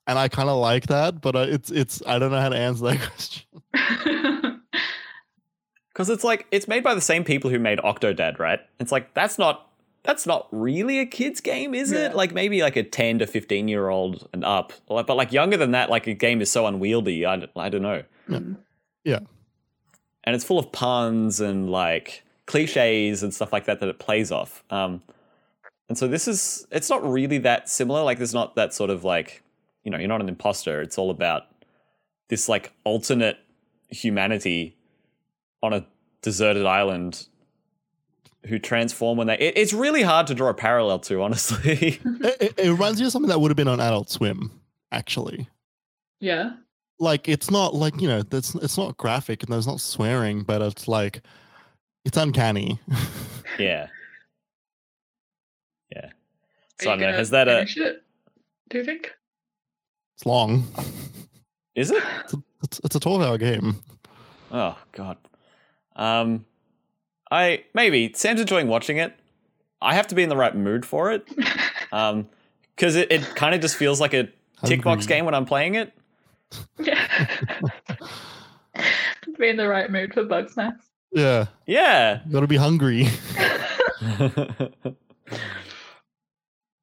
and I kind of like that, but it's it's I don't know how to answer that question. Because it's like it's made by the same people who made Octodad, right? It's like that's not. That's not really a kid's game, is yeah. it? Like maybe like a ten to fifteen year old and up, but like younger than that, like a game is so unwieldy. I, I don't know. Yeah. yeah. And it's full of puns and like cliches and stuff like that, that it plays off. Um, and so this is, it's not really that similar. Like there's not that sort of like, you know, you're not an imposter. It's all about this like alternate humanity on a deserted island who transform when they... It, it's really hard to draw a parallel to, honestly. it, it, it reminds me of something that would have been on Adult Swim, actually. Yeah. Like, it's not, like, you know, that's it's not graphic and there's not swearing, but it's, like, it's uncanny. yeah. Yeah. So, I don't know, has that a... It, do you think? It's long. Is it? It's a, it's, it's a twelve-hour game. Oh, God. Um... I maybe Sam's enjoying watching it. I have to be in the right mood for it, um, because it, it kind of just feels like a tick box game when I'm playing it. Yeah, be in the right mood for Bugsnax. Yeah, yeah, gotta be hungry.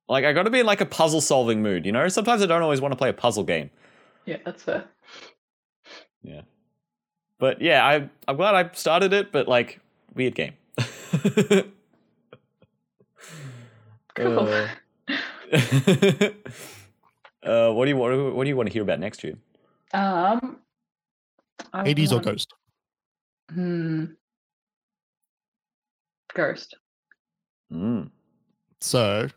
Like I gotta be in like a puzzle solving mood, you know. Sometimes I don't always want to play a puzzle game. Yeah, that's fair. Yeah, but yeah, I I'm glad I started it, but like. Weird game. cool. uh, uh, what do you want? What do you want to hear about next, June? Um, Hades want... or Ghost? Hmm. Ghost. Mm. So,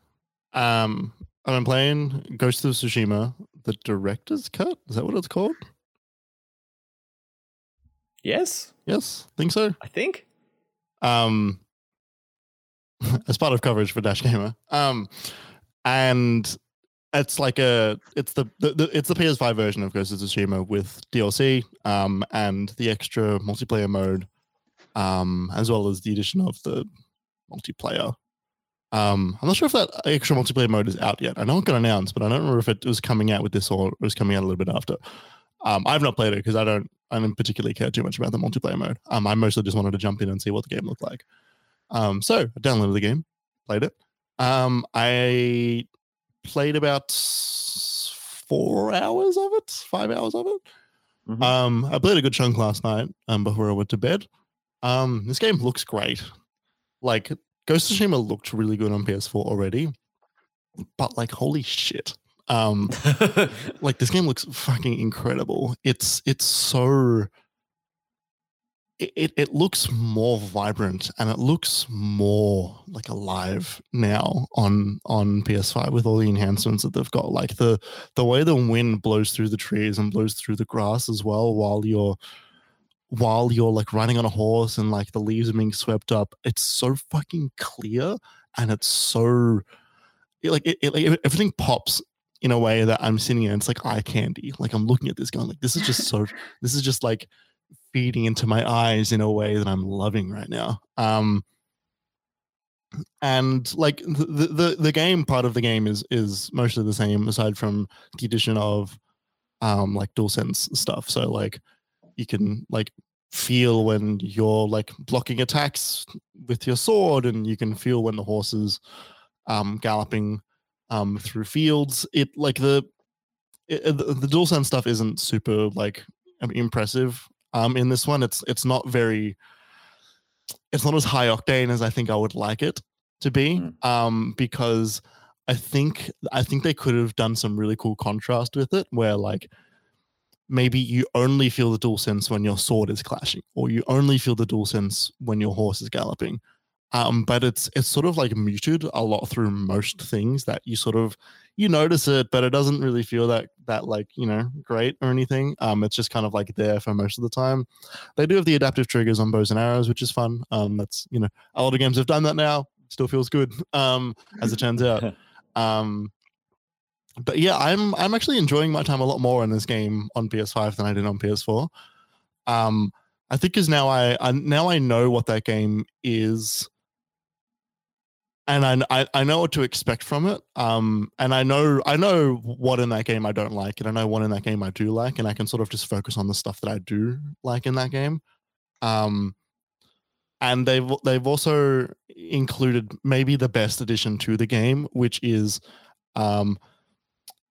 um, I'm playing Ghost of Tsushima, the director's cut. Is that what it's called? Yes. Yes. Think so. I think. Um, as part of coverage for Dash Gamer, um, and it's like a it's the, the, the it's the P S five version of Ghost of Tsushima with D L C, um, and the extra multiplayer mode, um, as well as the addition of the multiplayer. Um, I'm not sure if that extra multiplayer mode is out yet. I know it got announced, but I don't remember if it was coming out with this or it was coming out a little bit after. Um, I've not played it because I don't, I don't particularly care too much about the multiplayer mode. Um, I mostly just wanted to jump in and see what the game looked like. Um, so I downloaded the game, played it. Um, I played about four hours of it, five hours of it. Mm-hmm. Um, I played a good chunk last night um, before I went to bed. Um, this game looks great. Like Ghost of Tsushima looked really good on P S four already, but like holy shit. Um, like this game looks fucking incredible. It's it's so it, it it looks more vibrant and it looks more like alive now on on P S five with all the enhancements that they've got. Like the the way the wind blows through the trees and blows through the grass as well while you're while you're like riding on a horse and like the leaves are being swept up. It's so fucking clear and it's so it, like it, it like everything pops. In a way that I'm sitting here and it's like eye candy. Like I'm looking at this going like, this is just so, this is just like feeding into my eyes in a way that I'm loving right now. Um, and like the, the, the game part of the game is, is mostly the same aside from the addition of um, like DualSense stuff. So like you can like feel when you're like blocking attacks with your sword, and you can feel when the horse is um, galloping um, through fields. It like the it, the, the DualSense stuff isn't super like impressive um, in this one. It's it's not very it's not as high octane as I think I would like it to be, mm. um, because I think I think they could have done some really cool contrast with it, where like maybe you only feel the DualSense when your sword is clashing, or you only feel the DualSense when your horse is galloping. Um, but it's it's sort of like muted a lot through most things that you sort of you notice it, but it doesn't really feel that that like you know great or anything. Um, it's just kind of like there for most of the time. They do have the adaptive triggers on bows and arrows, which is fun. Um, that's you know a lot of games have done that now. Still feels good. Um, as it turns out. Um, but yeah, I'm I'm actually enjoying my time a lot more in this game on P S five than I did on P S four. Um, I think because now I, I now I know what that game is. And I, I know what to expect from it, um, and I know I know what in that game I don't like, and I know what in that game I do like, and I can sort of just focus on the stuff that I do like in that game. Um, and they've they've also included maybe the best addition to the game, which is um,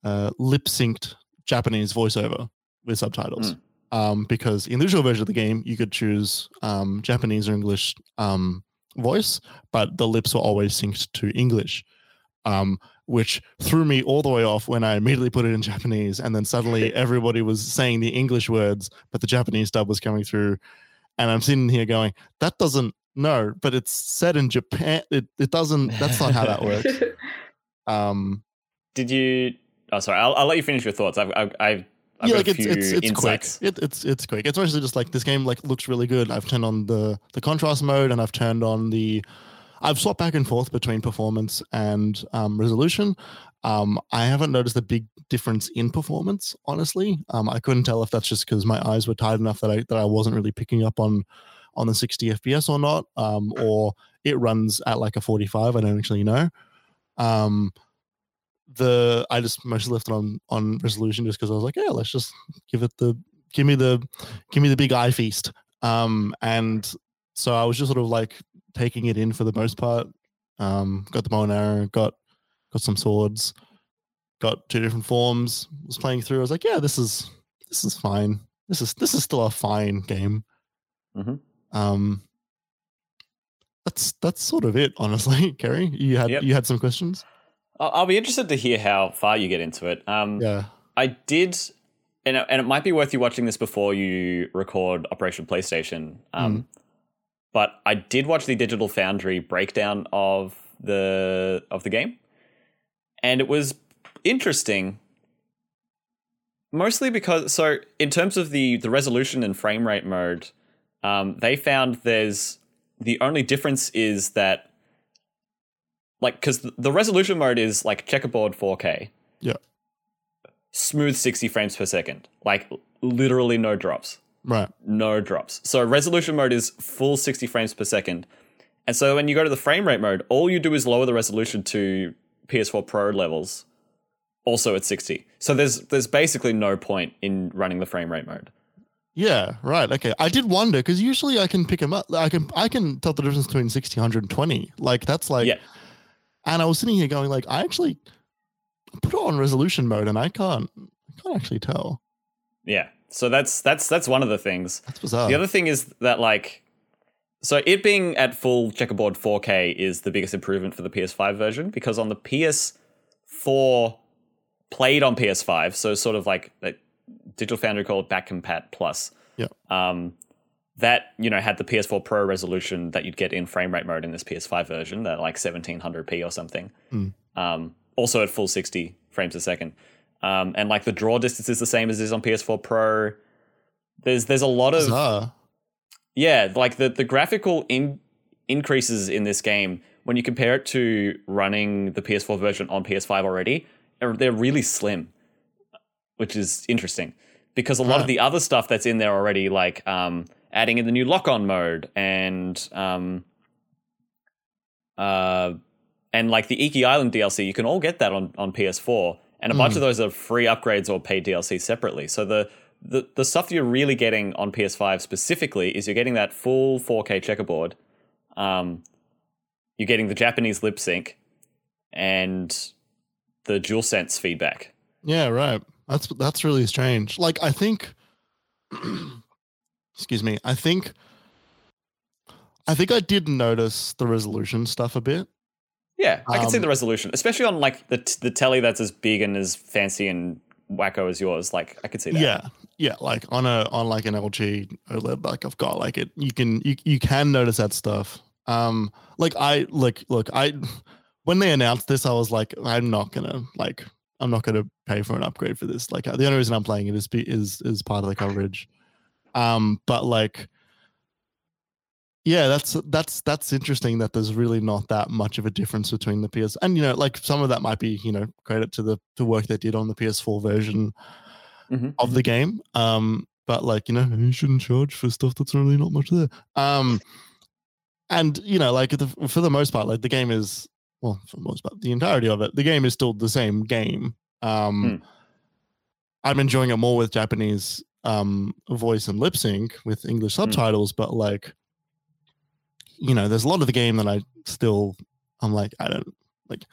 uh, lip-synced Japanese voiceover with subtitles, mm. um, because in the original version of the game you could choose um, Japanese or English. Um, voice, but the lips were always synced to English, um, which threw me all the way off when I immediately put it in Japanese, and then suddenly everybody was saying the English words, but the Japanese dub was coming through, and I'm sitting here going, that doesn't, no, but it's said in Japan, it, it doesn't, that's not how that works. Um, Did you, oh, sorry, I'll, I'll let you finish your thoughts. I've, I've, I've I've yeah, like it's it's, it's quick. It, it's it's quick. It's mostly just like this game like looks really good. I've turned on the, the contrast mode, and I've turned on the. I've swapped back and forth between performance and um, resolution. Um, I haven't noticed a big difference in performance, honestly. Um, I couldn't tell if that's just because my eyes were tired enough that I that I wasn't really picking up on on the sixty F P S or not, um, or it runs at like a forty-five. I don't actually know. Um, The I just mostly left it on, on resolution just because I was like, yeah, let's just give it the give me the give me the big eye feast. Um, and so I was just sort of like taking it in for the most part. Um, got the bow and arrow, got got some swords, got two different forms. Was playing through. I was like, yeah, this is this is fine. This is this is still a fine game. Mm-hmm. Um, that's that's sort of it, honestly. Kerry, you had yep. you had some questions. I'll be interested to hear how far you get into it. Um, yeah. I did, and it, and it might be worth you watching this before you record Operation PlayStation, um, mm. but I did watch the Digital Foundry breakdown of the of the game, and it was interesting, mostly because, so in terms of the, the resolution and frame rate mode, um, they found there's, the only difference is that like, because the resolution mode is like checkerboard four K. Yeah. Smooth sixty frames per second. Like, literally no drops. Right. No drops. So, resolution mode is full sixty frames per second. And so, when you go to the frame rate mode, all you do is lower the resolution to P S four Pro levels, also at sixty. So, there's there's basically no point in running the frame rate mode. Yeah, right. Okay. I did wonder, because usually I can pick them up. I can, I can tell the difference between sixty and one twenty. Like, that's like... Yeah. And I was sitting here going, like, I actually put it on resolution mode, and I can't, I can't actually tell. Yeah, so that's that's that's one of the things. That's bizarre. The other thing is that, like, so it being at full checkerboard four K is the biggest improvement for the P S five version, because on the P S four played on P S five, so sort of like Digital Foundry called Back Compat Plus. Yeah. Um, that, you know, had the P S four Pro resolution that you'd get in frame rate mode in this P S five version, that like seventeen hundred p or something. Mm. Um, also at full sixty frames a second. Um, and like the draw distance is the same as it is on P S four Pro. There's there's a lot of... Uh. Yeah, like the, the graphical in, increases in this game, when you compare it to running the P S four version on P S five already, they're, they're really slim, which is interesting. Because a lot huh. of the other stuff that's in there already, like... Um, adding in the new lock-on mode and um, uh, and like the Iki Island D L C, you can all get that on, on P S four, and a mm. bunch of those are free upgrades or paid D L C separately. So the the, the stuff you're really getting on P S five specifically is you're getting that full four K checkerboard. Um, you're getting the Japanese lip sync and the DualSense feedback. Yeah, right. That's that's really strange. Like, I think... excuse me. I think... I think I did notice the resolution stuff a bit. Yeah, I can um, see the resolution, especially on like the t- the telly that's as big and as fancy and wacko as yours. Like, I could see that. Yeah, yeah. Like on a on like an L G OLED, like I've got like it. You can you you can notice that stuff. Um, like I like look I when they announced this, I was like, I'm not gonna like I'm not gonna pay for an upgrade for this. Like, the only reason I'm playing it is is is part of the coverage. Um, but like. Yeah, that's that's that's interesting that there's really not that much of a difference between the P S, and you know, like some of that might be, you know, credit to the to work they did on the P S four version mm-hmm. of the game. Um, but like, you know, you shouldn't charge for stuff that's really not much there. Um, and you know, like the, for the most part, like the game is well, for the most part, the entirety of it, the game is still the same game. Um, mm. I'm enjoying it more with Japanese um voice and lip sync with English subtitles, mm. but like. You know, there's a lot of the game that I still, I'm like, I don't, like,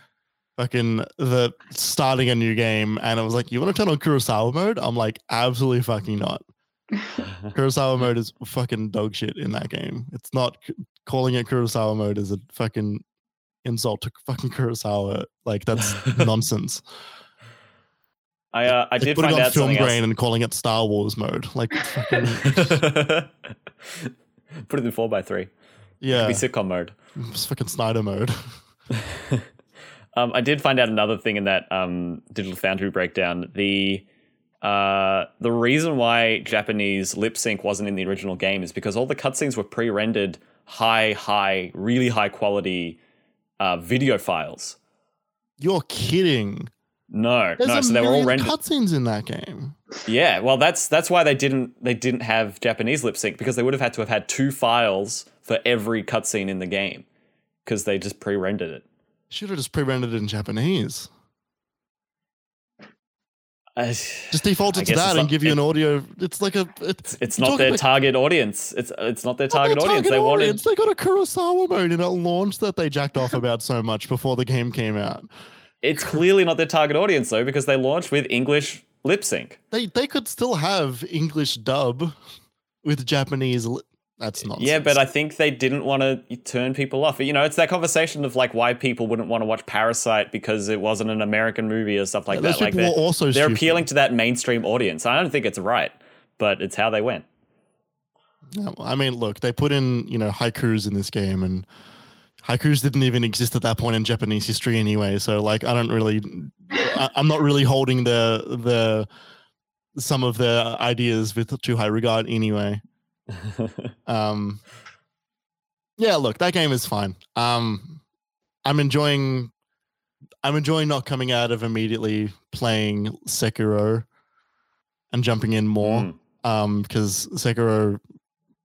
fucking the starting a new game. And I was like, you want to turn on Kurosawa mode? I'm like, absolutely fucking not. Kurosawa mode is fucking dog shit in that game. It's not, calling it Kurosawa mode is a fucking insult to fucking Kurosawa. Like, that's nonsense. I uh, I did find out something else. Putting on film grain and calling it Star Wars mode. Like, fucking. Put it in four by three. Yeah, it'd be sitcom mode. It's fucking Snyder mode. um, I did find out another thing in that um, Digital Foundry breakdown. The uh, the reason why Japanese lip sync wasn't in the original game is because all the cutscenes were pre-rendered high, high, really high quality uh, video files. You're kidding. No, There's no. So they were all rendered cutscenes in that game. Yeah, well, that's that's why they didn't they didn't have Japanese lip sync, because they would have had to have had two files for every cutscene in the game, because they just pre-rendered it. Should have just pre-rendered it in Japanese. I, just defaulted to that and not, give you it, an audio. It's like a. It's, it's not their target audience. It's it's not their target, not their target audience. audience. They wanted. They got a Kurosawa mode in at launch that they jacked off about so much before the game came out. It's clearly not their target audience though, because they launched with English lip sync. They they could still have English dub with Japanese. Li- That's nonsense. Yeah, but I think they didn't want to turn people off. You know, it's that conversation of like why people wouldn't want to watch Parasite because it wasn't an American movie or stuff like yeah, that. Like they're, also they're appealing to that mainstream audience. I don't think it's right, but it's how they went. Yeah, well, I mean, look, they put in, you know, haikus in this game, and haikus didn't even exist at that point in Japanese history anyway. So like, I don't really, I, I'm not really holding the the some of the ideas with too high regard anyway. um yeah look, that game is fine. um i'm enjoying i'm enjoying not coming out of immediately playing Sekiro and jumping in more mm. um because Sekiro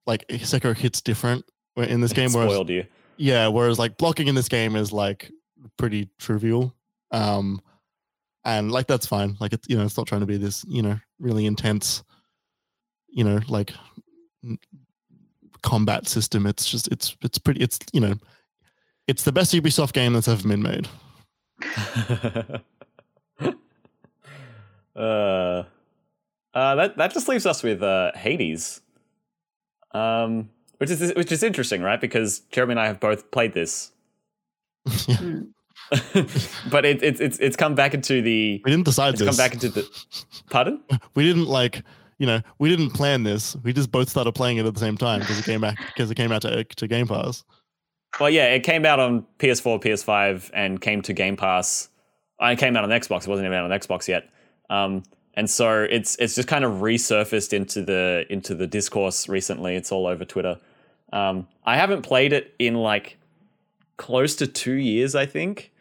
like Sekiro hits different in this game. It spoiled whereas, you yeah whereas like blocking in this game is like pretty trivial, um and like that's fine. Like it's, you know, it's not trying to be this, you know, really intense, you know, like combat system. It's just it's it's pretty it's you know it's the best Ubisoft game that's ever been made. uh, uh that that just leaves us with uh Hades, um which is which is interesting, right? Because Jeremy and I have both played this. Yeah. But it, it it's it's come back into the we didn't decide it's this. Come back into the pardon we didn't like You know, we didn't plan this. We just both started playing it at the same time because it came back because it came out to, to Game Pass. Well, yeah, it came out on P S four, P S five, and came to Game Pass. It came out on Xbox. It wasn't even out on Xbox yet. Um, and so it's it's just kind of resurfaced into the into the discourse recently. It's all over Twitter. Um, I haven't played it in like close to two years, I think,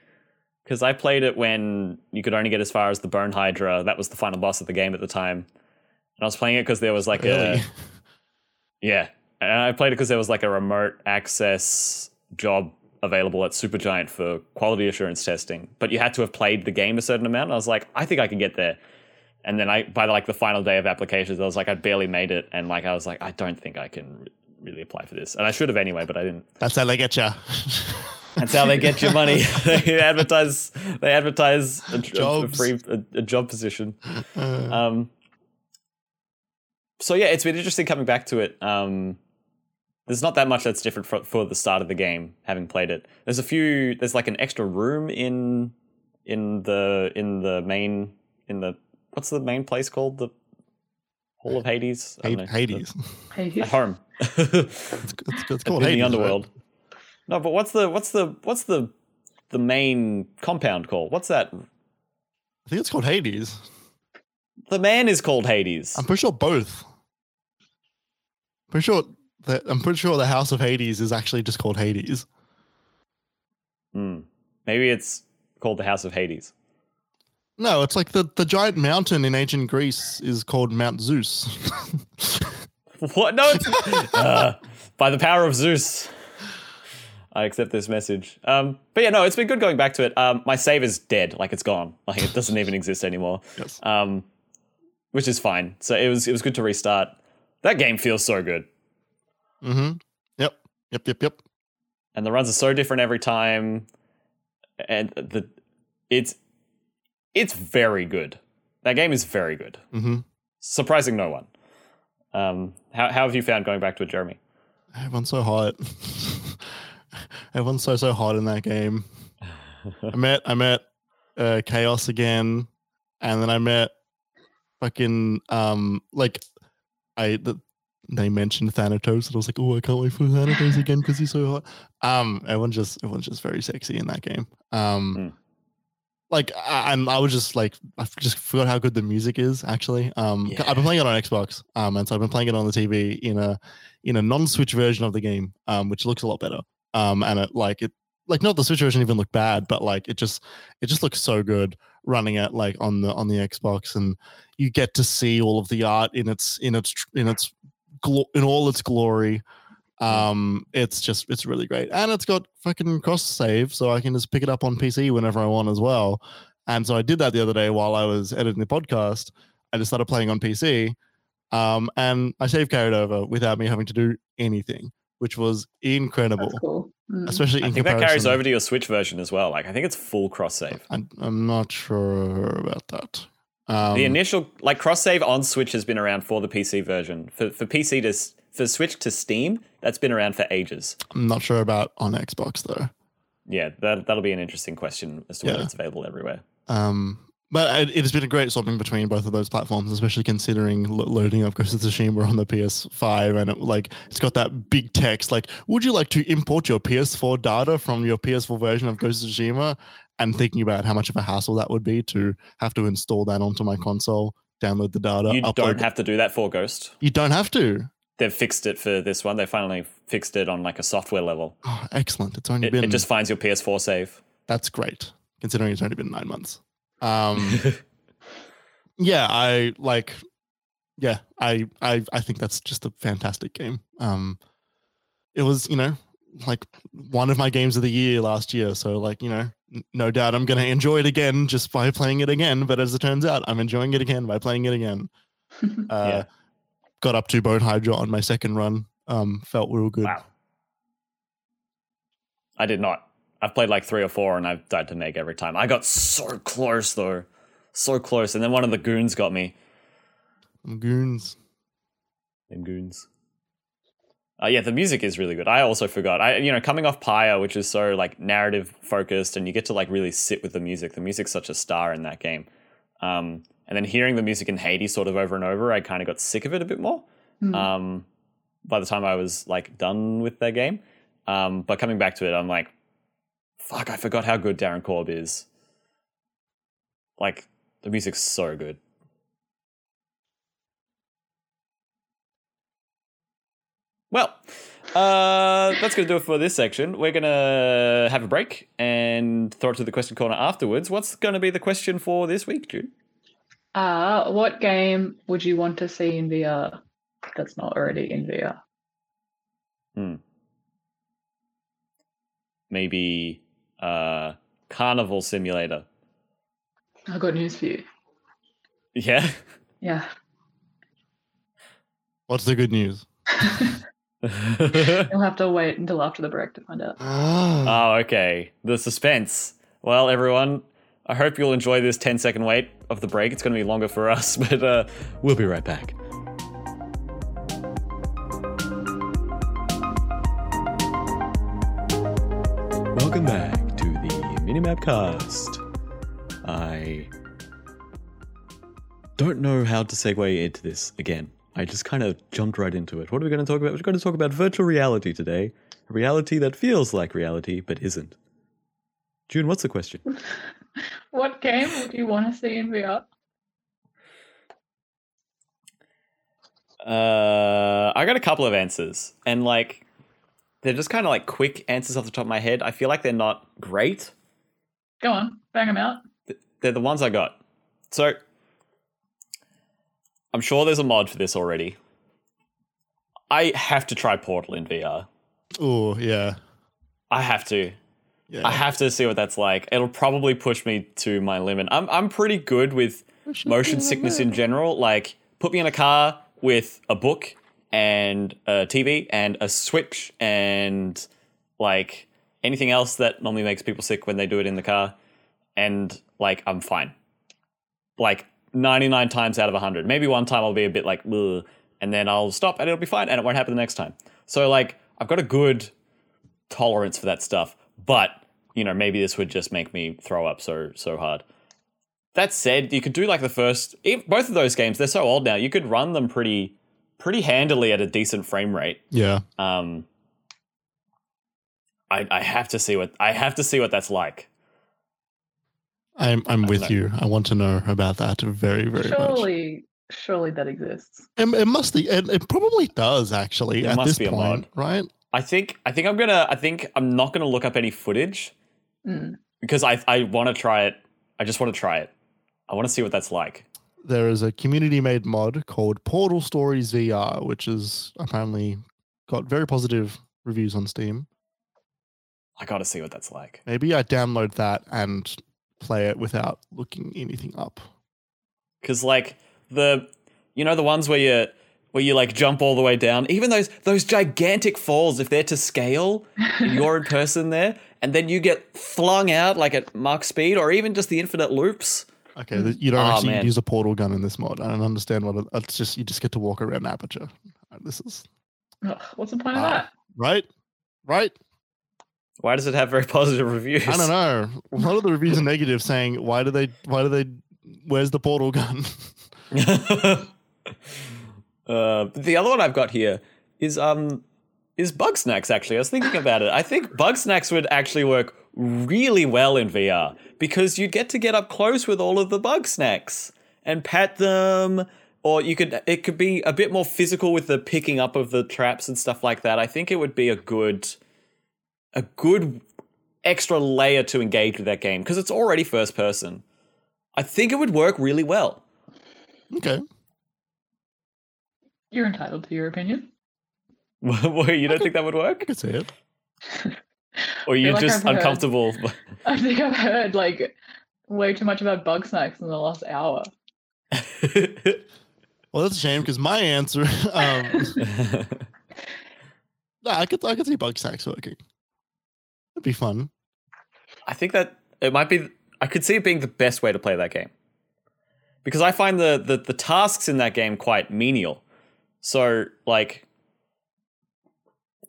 because I played it when you could only get as far as the Bone Hydra. That was the final boss of the game at the time. And I was playing it because there was like really? a, yeah, and I played it because there was like a remote access job available at Supergiant for quality assurance testing. But you had to have played the game a certain amount. And I was like, I think I can get there. And then I, by like the final day of applications, I was like, I barely made it. And like, I was like, I don't think I can really apply for this. And I should have anyway, but I didn't. That's how they get you. That's how they get your money. They advertise, they advertise a, a, free, a, a job position. Um, so yeah, it's been interesting coming back to it. Um, there's not that much that's different for, for the start of the game, having played it. There's a few, there's like an extra room in, in the, in the main, in the, what's the main place called? The Hall of Hades? I don't know. Hades. Hades. At home. it's, it's, it's called in Hades, the underworld. Right? No, but what's the what's the what's the the main compound called? What's that? I think it's called Hades. The man is called Hades. I'm pretty sure both. I'm pretty sure that I'm pretty sure the House of Hades is actually just called Hades. Hmm. Maybe it's called the House of Hades. No, it's like the, the giant mountain in ancient Greece is called Mount Zeus. What? No, it's, uh, by the power of Zeus. I accept this message. Um, but yeah, no, it's been good going back to it. Um, my save is dead. Like, it's gone. Like, it doesn't even exist anymore. Yes. Um, which is fine. So it was it was good to restart. That game feels so good. Mm-hmm. Yep. Yep, yep, yep. And the runs are so different every time. And the it's it's very good. That game is very good. Mm-hmm. Surprising no one. Um, how, how have you found going back to it, Jeremy? Everyone's so hot. Everyone's so, so hot in that game. I met I met uh, Chaos again, and then I met fucking, um, like, I the, they mentioned Thanatos, and I was like, oh, I can't wait for Thanatos again because he's so hot. Um, everyone's just, everyone's just very sexy in that game. Um, mm. Like, I, and I was just like, I just forgot how good the music is, actually. Um, yeah. I've been playing it on Xbox, um, and so I've been playing it on the T V in a, in a non-Switch version of the game, um, which looks a lot better. Um, and it like it like not the Switch version even looked bad, but like it just it just looks so good running it like on the on the Xbox, and you get to see all of the art in its in its in its glo- in all its glory. Um, it's just it's really great, and it's got fucking cross save, so I can just pick it up on P C whenever I want as well. And so I did that the other day while I was editing the podcast. I just started playing on P C, um, and I save carried over without me having to do anything, which was incredible. That's cool. Mm. Especially in I think comparison. That carries over to your Switch version as well. Like, I think it's full cross-save. I'm, I'm not sure about that. Um, the initial, like, cross-save on Switch has been around for the P C version. For for P C to, for Switch to Steam, that's been around for ages. I'm not sure about on Xbox, though. Yeah, that, that'll be an interesting question as to yeah. whether it's available everywhere. Um, but it, it has been a great swapping between both of those platforms, especially considering lo- loading up Ghost of Tsushima on the P S five, and it, like it's got that big text like, "Would you like to import your P S four data from your P S four version of Ghost of Tsushima?" And thinking about how much of a hassle that would be to have to install that onto my console, download the data. You don't have to do that for Ghost. You don't have to. They've fixed it for this one. They finally fixed it on like a software level. Oh, excellent! It's only it, been. It just finds your P S four save. That's great, considering it's only been nine months. Um, yeah, I like, yeah, I, I, I think that's just a fantastic game. Um, it was, you know, like one of my games of the year last year. So like, you know, n- no doubt I'm going to enjoy it again just by playing it again. But as it turns out, I'm enjoying it again by playing it again. Uh, yeah. Got up to Bone Hydra on my second run. Um, felt real good. Wow. I did not. I've played like three or four and I've died to Meg every time. I got so close though. So close. And then one of the goons got me. Them goons. Them goons. Uh, yeah, the music is really good. I also forgot. I, you know, coming off Pyre, which is so like narrative focused, and you get to like really sit with the music. The music's such a star in that game. Um, and then hearing the music in Hades sort of over and over, I kind of got sick of it a bit more. Mm. Um, by the time I was like done with that game. Um, but coming back to it, I'm like, fuck, I forgot how good Darren Korb is. Like, the music's so good. Well, uh, that's going to do it for this section. We're going to have a break and throw it to the question corner afterwards. What's going to be the question for this week, June? Uh, what game would you want to see in V R that's not already in V R? Hmm. Maybe... Uh, Carnival Simulator. I've got news for you. Yeah? Yeah. What's the good news? You'll have to wait until after the break to find out. Oh, okay. The suspense. Well, everyone, I hope you'll enjoy this ten-second wait of the break. It's going to be longer for us, but uh, we'll be right back. Welcome back to the Minimap Cast. I don't know how to segue into this again. I just kind of jumped right into it. What are we going to talk about? We're going to talk about virtual reality today. A reality that feels like reality, but isn't. June, what's the question? What game would you want to see in V R? Uh, I got a couple of answers. And, like, they're just kind of, like, quick answers off the top of my head. I feel like they're not great. Go on. Bang them out. They're the ones I got. So, I'm sure there's a mod for this already. I have to try Portal in V R. Oh, yeah. I have to. Yeah. I have to see what that's like. It'll probably push me to my limit. I'm I'm pretty good with motion sickness in general. Like, put me in a car with a book and a T V and a Switch and, like, anything else that normally makes people sick when they do it in the car. And, like, I'm fine. Like, ninety-nine times out of one hundred. Maybe one time I'll be a bit like, ugh, and then I'll stop and it'll be fine and it won't happen the next time. So, like, I've got a good tolerance for that stuff. But, you know, maybe this would just make me throw up so so hard. That said, you could do, like, the first... Both of those games, they're so old now, you could run them pretty pretty handily at a decent frame rate. Yeah. Um. I I have to see what... I have to see what that's like. I'm I'm with you. I want to know about that very, very surely, much. Surely, surely that exists. It, it must be. It, it probably does, actually, it at must this be point, a mod. Right? I think I think I'm gonna I think I'm not gonna look up any footage mm. because I I want to try it. I just want to try it. I want to see what that's like. There is a community-made mod called Portal Stories V R, which is apparently got very positive reviews on Steam. I got to see what that's like. Maybe I download that and play it without looking anything up. Because, like, the you know the ones where you. Where you, like, jump all the way down. Even those those gigantic falls, if they're to scale, you're in person there, and then you get flung out, like, at Mach speed, or even just the infinite loops. Okay, you don't oh, actually man. use a portal gun in this mod. I don't understand what it, it's just. You just get to walk around Aperture. This is. Ugh, what's the point uh, of that? Right, right. Why does it have very positive reviews? I don't know. A lot of the reviews are negative, saying why do they? Why do they? Where's the portal gun? Uh, the other one I've got here is um is Bugsnax, actually. I was thinking about it. I think Bugsnax would actually work really well in V R because you'd get to get up close with all of the Bugsnax and pat them, or you could it could be a bit more physical with the picking up of the traps and stuff like that. I think it would be a good a good extra layer to engage with that game because it's already first person. I think it would work really well. Okay. You're entitled to your opinion. Well, you don't think that would work? I could see it. Or you're like just I've uncomfortable? Heard, I think I've heard, like, way too much about Bugsnax in the last hour. Well, that's a shame because my answer... Um, nah, I could, I could see Bugsnax working. It'd be fun. I think that it might be... I could see it being the best way to play that game. Because I find the the, the tasks in that game quite menial. So, like,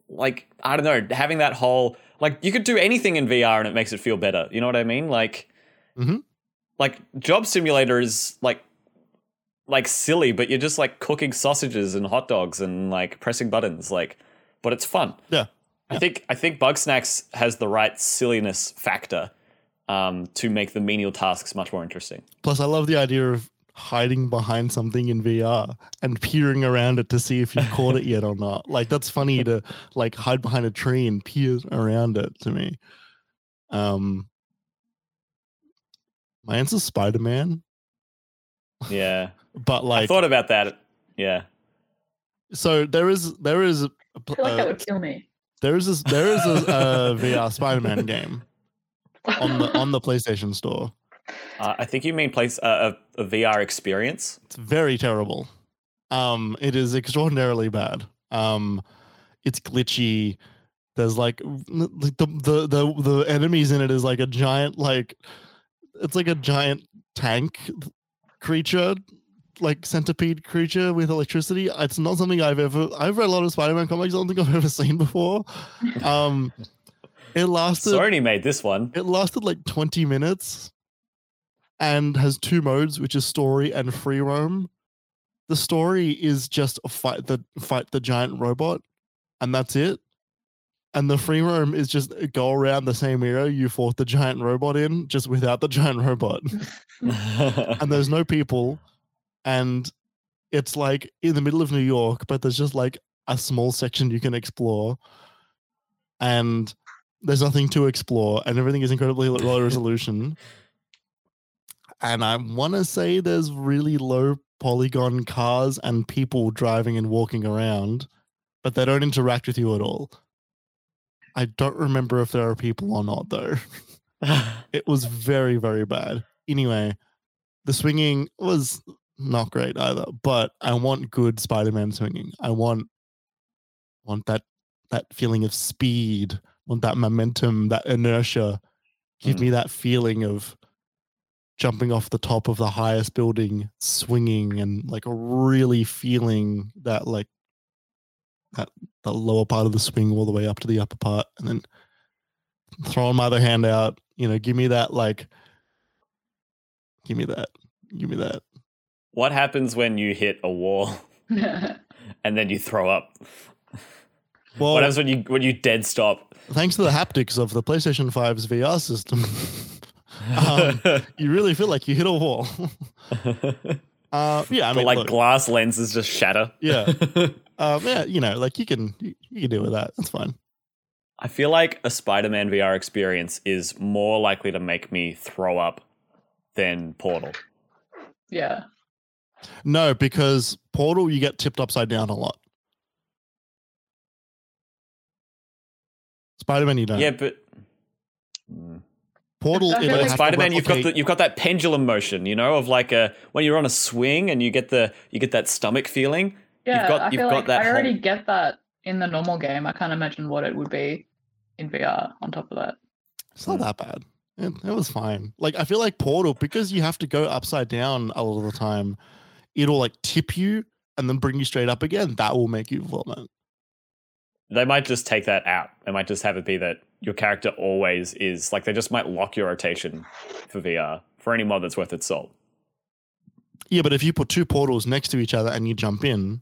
like I don't know, having that whole, like, you could do anything in V R and it makes it feel better. You know what I mean? Like, mm-hmm. like Job Simulator is, like, like silly, but you're just, like, cooking sausages and hot dogs and, like, pressing buttons. Like, but it's fun. Yeah. I yeah. think I think Bugsnax has the right silliness factor um, to make the menial tasks much more interesting. Plus, I love the idea of hiding behind something in V R and peering around it to see if you caught it yet or not. Like, that's funny to, like, hide behind a tree and peer around it to me. Um, my answer's Spider-Man. Yeah, but, like, I thought about that. Yeah. So there is there is. A, I feel like uh, that would kill me. There is a, there is a, a V R Spider-Man game on the on the PlayStation Store. Uh, I think you mean place uh, a, a V R experience. It's very terrible. Um, it is extraordinarily bad. Um, it's glitchy. There's like the, the the the enemies in it is like a giant like it's like a giant tank creature, like centipede creature with electricity. It's not something I've ever I've read a lot of Spider-Man comics. I don't think I've ever seen before. Um, it lasted. Sony made this one. It lasted like twenty minutes, and has two modes, which is story and free roam. The story is just a fight the fight the giant robot, and that's it. And the free roam is just go around the same area you fought the giant robot in, just without the giant robot. And there's no people. And it's like in the middle of New York, but there's just like a small section you can explore. And there's nothing to explore. And everything is incredibly low resolution. And I want to say there's really low polygon cars and people driving and walking around, but they don't interact with you at all. I don't remember if there are people or not, though. It was very, very bad. Anyway, the swinging was not great either, but I want good Spider-Man swinging. I want want that that feeling of speed, want that momentum, that inertia. Give mm. me that feeling of jumping off the top of the highest building, swinging, and like really feeling that like That the lower part of the swing all the way up to the upper part, and then throwing my other hand out, you know, give me that, like, give me that, give me that. What happens when you hit a wall and then you throw up? Well, what happens when you when you dead stop? Thanks to the haptics of the PlayStation five's V R system, um, you really feel like you hit a wall. Uh, yeah, I mean, like look, glass lenses just shatter. Yeah. Um, yeah, you know, like you can you, you can deal with that. That's fine. I feel like a Spider-Man V R experience is more likely to make me throw up than Portal. Yeah. No, because Portal, you get tipped upside down a lot. Spider-Man, you don't. Yeah, but mm. Portal. It like Spider-Man, you've got the, you've got that pendulum motion, you know, of like a when you're on a swing and you get the you get that stomach feeling. Yeah, you've got, I feel you've like got that I already whole... get that in the normal game. I can't imagine what it would be in V R on top of that. It's not that bad. It, it was fine. Like, I feel like Portal, because you have to go upside down a lot of the time, it'll, like, tip you and then bring you straight up again. That will make you vomit. They might just take that out. They might just have it be that your character always is, like, they just might lock your rotation for V R, for any mod that's worth its salt. Yeah, but if you put two portals next to each other and you jump in,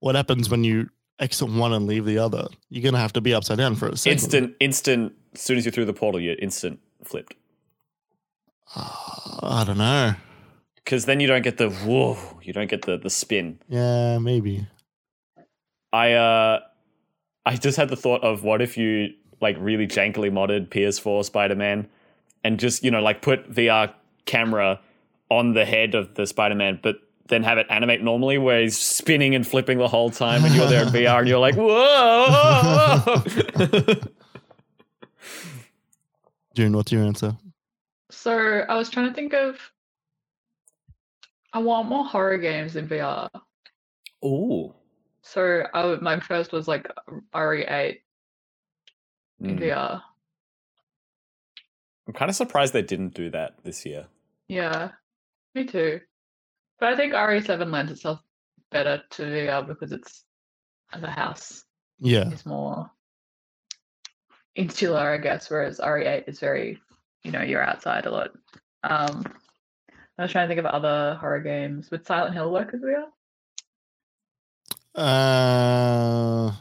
what happens when you exit one and leave the other? You're going to have to be upside down for a second. Instant, instant. As soon as you're through the portal, you're instant flipped. Uh, I don't know. Because then you don't get the, whoa, you don't get the, the spin. Yeah, maybe. I uh, I just had the thought of what if you like really jankily modded P S four Spider-Man and just, you know, like put V R camera on the head of the Spider-Man, but then have it animate normally where he's spinning and flipping the whole time and you're there in V R and you're like, whoa! whoa. June, what's your answer? So I was trying to think of, I want more horror games in V R. Ooh. So I, my first was like R E eight mm. in V R. I'm kind of surprised they didn't do that this year. Yeah. Me too. But I think R E seven lends itself better to V R because it's as a house. Yeah. It's more insular, I guess, whereas R E eight is very, you know, you're outside a lot. Um, I was trying to think of other horror games. Would Silent Hill work as V R? Uh,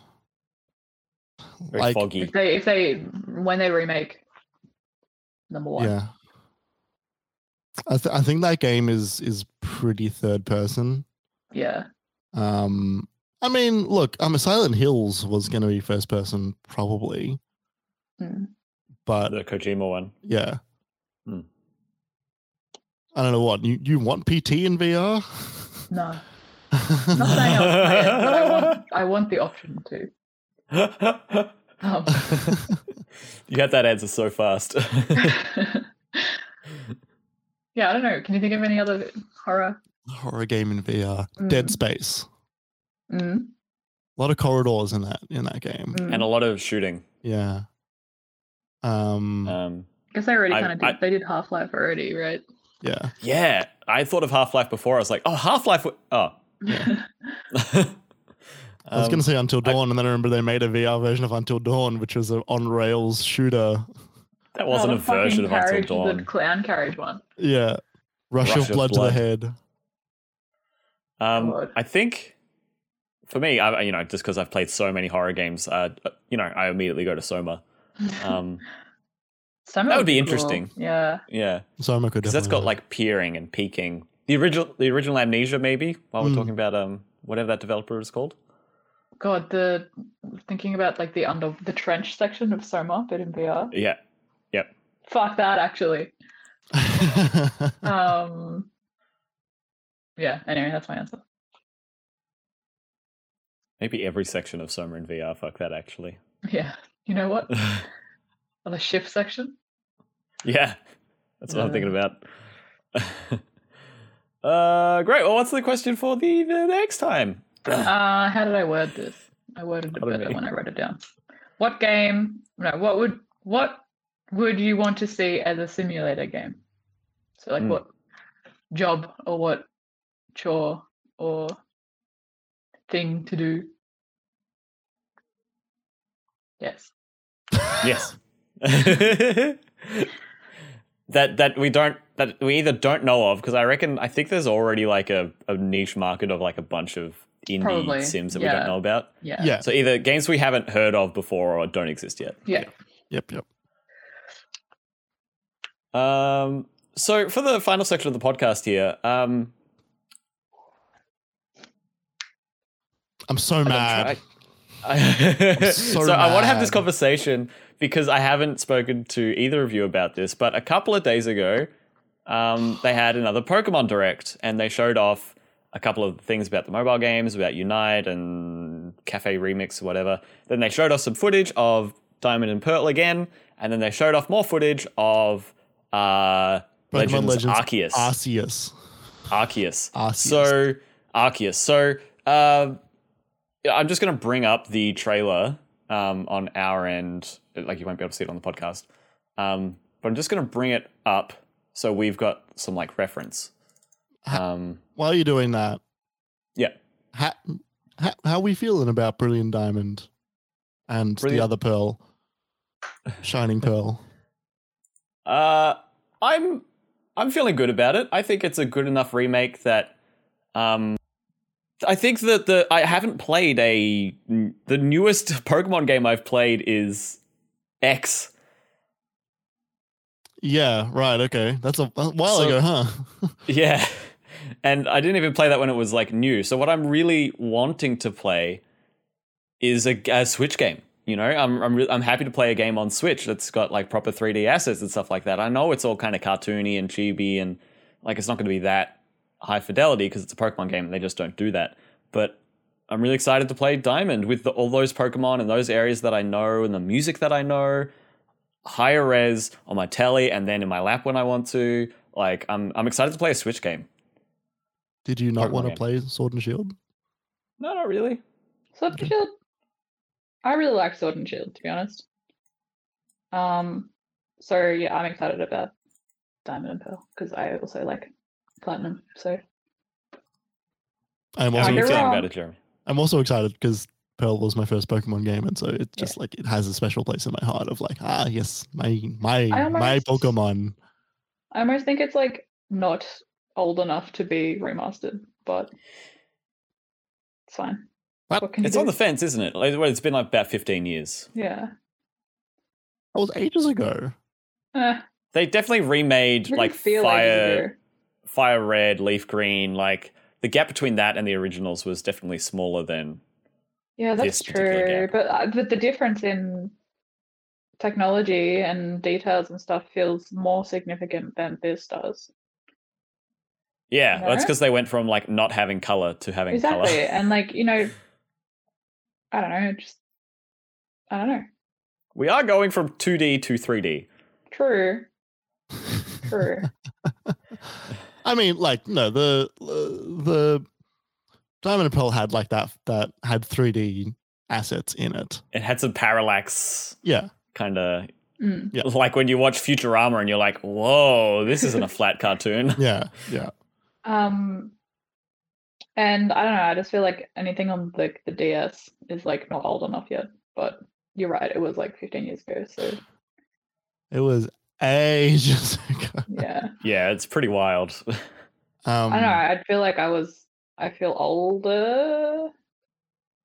very like, foggy. If they, if they, when they remake number one. Yeah. I, th- I think that game is is pretty third person. Yeah. Um. I mean, look, um, Silent Hills was going to be first person probably, mm. but the Kojima one. Yeah. Mm. I don't know what you you want P T in V R. No. Not saying I'll play it, but I want I want the option to. Um. You got that answer so fast. Yeah, I don't know. Can you think of any other horror? Horror game in V R. Mm. Dead Space. Mm. A lot of corridors in that in that game. Mm. And a lot of shooting. Yeah. Um, um I guess they already kind of did I, they did Half-Life already, right? Yeah. Yeah. I thought of Half-Life before. I was like, oh, Half-Life w- oh. Yeah. I was going to say Until Dawn, I, and then I remember they made a V R version of Until Dawn, which was an on-rails shooter. That wasn't oh, a version of Until Dawn. The clown carriage one. Yeah. Rush, Rush of, of blood, blood to the head. Um, God. I think, for me, I, you know, just because I've played so many horror games, uh, you know, I immediately go to Soma. Um, Soma that would be cool. Interesting. Yeah. Yeah. Soma could definitely. Because that's got, like, peering and peeking. The original the original Amnesia, maybe, while we're mm. talking about um whatever that developer is called. God, the thinking about like the under the trench section of Soma, but in V R. Yeah, yep. Fuck that, actually. um, yeah. Anyway, that's my answer. Maybe every section of Soma in V R. Fuck that, actually. Yeah. You know what? On the shift section. Yeah, that's what uh, I'm thinking about. uh, great. Well, what's the question for the, the next time? Uh, how did I word this? I worded it better when I wrote it down. What game? No, what would what would you want to see as a simulator game? So, like, mm. what job or what chore or thing to do? Yes. Yes. that that we don't that we either don't know of, because I reckon I think there's already like a, a niche market of like a bunch of indie Probably. sims that yeah. we don't know about. Yeah. yeah. So either games we haven't heard of before or don't exist yet. Yeah. Yep. Yep. Um. So for the final section of the podcast here, um, I'm so mad. I, I'm so so mad. I want to have this conversation because I haven't spoken to either of you about this, but a couple of days ago, um, they had another Pokemon Direct and they showed off a couple of things about the mobile games, about Unite and Cafe Remix or whatever. Then they showed us some footage of Diamond and Pearl again, and then they showed off more footage of uh, Legends, Legends Arceus. Arceus. Arceus. Arceus. So, Arceus. So, uh, I'm just going to bring up the trailer um, on our end. Like, you won't be able to see it on the podcast. Um, but I'm just going to bring it up so we've got some, like, reference. Um, While you're doing that, yeah, how how, how are we feeling about Brilliant Diamond and Brilliant. the other Pearl, Shining Pearl? Uh, I'm I'm feeling good about it. I think it's a good enough remake that, um, I think that the I haven't played a the newest Pokemon game I've played is X. Yeah, right. Okay, that's a, a while so, ago, huh? Yeah. And I didn't even play that when it was like new. So what I'm really wanting to play is a, a Switch game. You know, I'm I'm re- I'm happy to play a game on Switch that's got like proper three D assets and stuff like that. I know it's all kind of cartoony and chibi and like it's not going to be that high fidelity because it's a Pokemon game and they just don't do that. But I'm really excited to play Diamond with the, all those Pokemon and those areas that I know and the music that I know, higher res on my telly and then in my lap when I want to. Like I'm I'm excited to play a Switch game. Did you not Pokemon want to game. play Sword and Shield? No, not really. Sword and Shield? I really like Sword and Shield, to be honest. Um, so, yeah, I'm excited about Diamond and Pearl, because I also like Platinum, so... I'm also excited about it, Jeremy. I'm also excited, because Pearl was my first Pokemon game, and so it's just, yeah. like, it has a special place in my heart of, like, ah, yes, my, my, almost, my Pokemon. I almost think it's, like, not... old enough to be remastered, but it's fine. What? What it's on the fence, isn't it? Like, well, it's been like about fifteen years. Yeah. That was ages ago. Eh. They definitely remade like Fire, Fire Red, Leaf Green. Like the gap between that and the originals was definitely smaller than. Yeah, that's this true. Gap. But uh, but the difference in technology and details and stuff feels more significant than this does. Yeah, no? That's because they went from, like, not having colour to having exactly. colour. Exactly, and, like, you know, I don't know, just, I don't know. We are going from two D to three D. True. True. I mean, like, no, the the Diamond and Pearl had like that that had three D assets in it. It had some parallax, yeah, kind of. Mm. Yeah. Like when you watch Futurama and you're like, whoa, this isn't a flat cartoon. Yeah, yeah. Um, and I don't know, I just feel like anything on the, the D S is like not old enough yet. But you're right, it was like fifteen years ago. So it was ages ago. Yeah. Yeah, it's pretty wild. um, I don't know, I feel like I was, I feel older.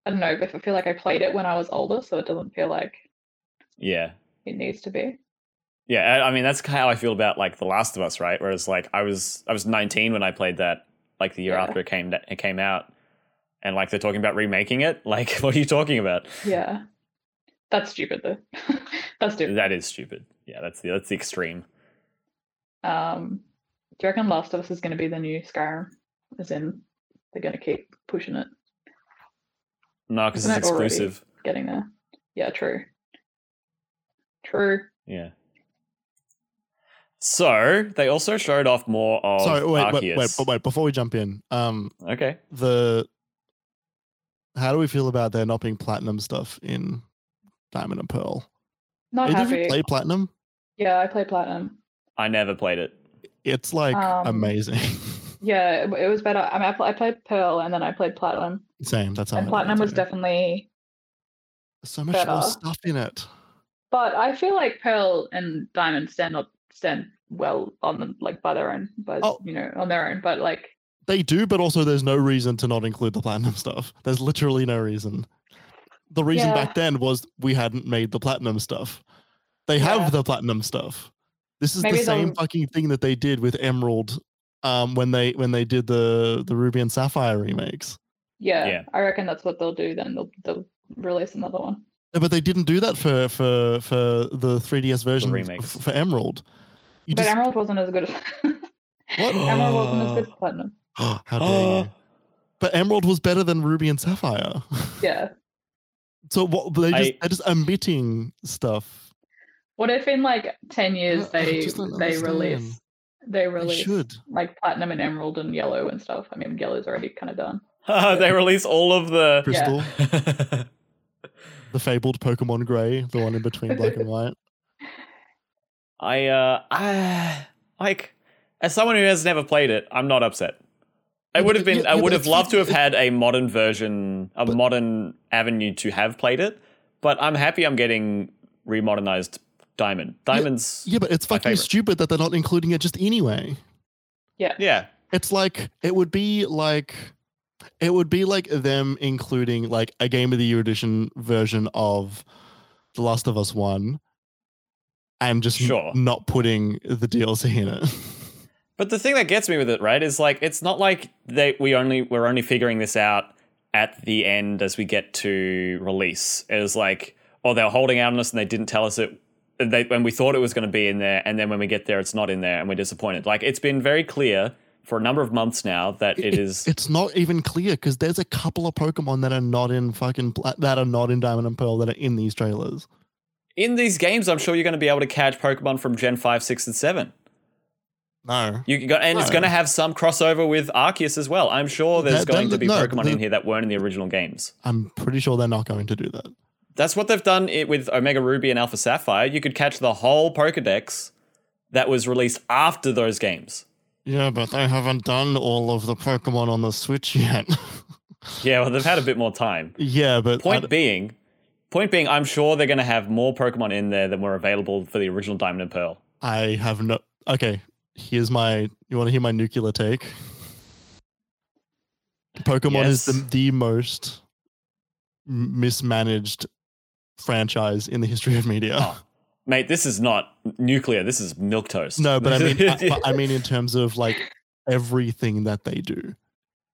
I don't know, but I feel like I played it when I was older, so it doesn't feel like... Yeah. It needs to be. Yeah, I mean, that's how I feel about like The Last of Us, right? Whereas like I was I was nineteen when I played that, like the year yeah. after it came it came out, and like they're talking about remaking it. Like, what are you talking about? Yeah, that's stupid though. That's stupid. That is stupid. Yeah, that's the that's the extreme. Um, do you reckon Last of Us is going to be the new Skyrim? As in, they're going to keep pushing it. No, because it's exclusive. Getting there. Yeah, true. True. Yeah. So they also showed off more of Sorry, wait, Arceus. Wait, wait, wait, wait, before we jump in. Um, okay. The how do we feel about there not being platinum stuff in Diamond and Pearl? Not Either happy. Did you play platinum? Yeah, I played platinum. I never played it. It's like um, amazing. Yeah, it was better. I mean, I, I played Pearl and then I played platinum. Same. That's how. And platinum was definitely There's so much better. More stuff in it. But I feel like Pearl and Diamond stand up, stand well on them, like by their own, but oh, you know, on their own. But like they do, but also there's no reason to not include the platinum stuff. There's literally no reason. The reason yeah. back then was we hadn't made the platinum stuff. They have yeah. the platinum stuff. This is Maybe the same fucking thing that they did with Emerald um, when they when they did the the Ruby and Sapphire remakes. Yeah, yeah. I reckon that's what they'll do. Then they'll they'll release another one. But they didn't do that for for, for the three D S version the f- for Emerald. You but just... Emerald wasn't as good as what? Emerald wasn't as good as Platinum. How dare oh. you? But Emerald was better than Ruby and Sapphire. Yeah. So what? They just I... they're just omitting stuff. What if in like ten years I, they I they understand. release they release they should. like Platinum and Emerald and Yellow and stuff? I mean, Yellow's already kind of done. So... They release all of the Crystal. Yeah. The fabled Pokemon Gray, the one in between black and white. I, uh, I, like, as someone who has never played it, I'm not upset. I would have been, yeah, I would have loved to have had a modern version, a but, modern avenue to have played it, but I'm happy I'm getting remodernized Diamond. Diamond's. Yeah, yeah but it's fucking stupid that they're not including it just anyway. Yeah. Yeah. It's like, it would be like. It would be like them including like a Game of the Year edition version of The Last of Us one and just sure. n- not putting the D L C in it. But the thing that gets me with it, right, is like it's not like they we only we're only figuring this out at the end as we get to release. It was like, oh, they're holding out on us and they didn't tell us it they when we thought it was going to be in there, and then when we get there it's not in there and we're disappointed. Like it's been very clear for a number of months now that it, it is... It's not even clear because there's a couple of Pokemon that are not in fucking... that are not in Diamond and Pearl that are in these trailers. In these games, I'm sure you're going to be able to catch Pokemon from Gen five, six, and seven. No. you got, And no. it's going to have some crossover with Arceus as well. I'm sure there's that, going that, to be no, Pokemon in here that weren't in the original games. I'm pretty sure they're not going to do that. That's what they've done it with Omega Ruby and Alpha Sapphire. You could catch the whole Pokedex that was released after those games. Yeah, but they haven't done all of the Pokemon on the Switch yet. Yeah, well, they've had a bit more time. Yeah, but... Point I'd... being, point being, I'm sure they're going to have more Pokemon in there than were available for the original Diamond and Pearl. I have no... Okay, here's my... You want to hear my nuclear take? Pokemon yes. is the, the most mismanaged franchise in the history of media. Oh. Mate, this is not nuclear. This is milquetoast. No, but I mean, I, but I mean, in terms of like everything that they do,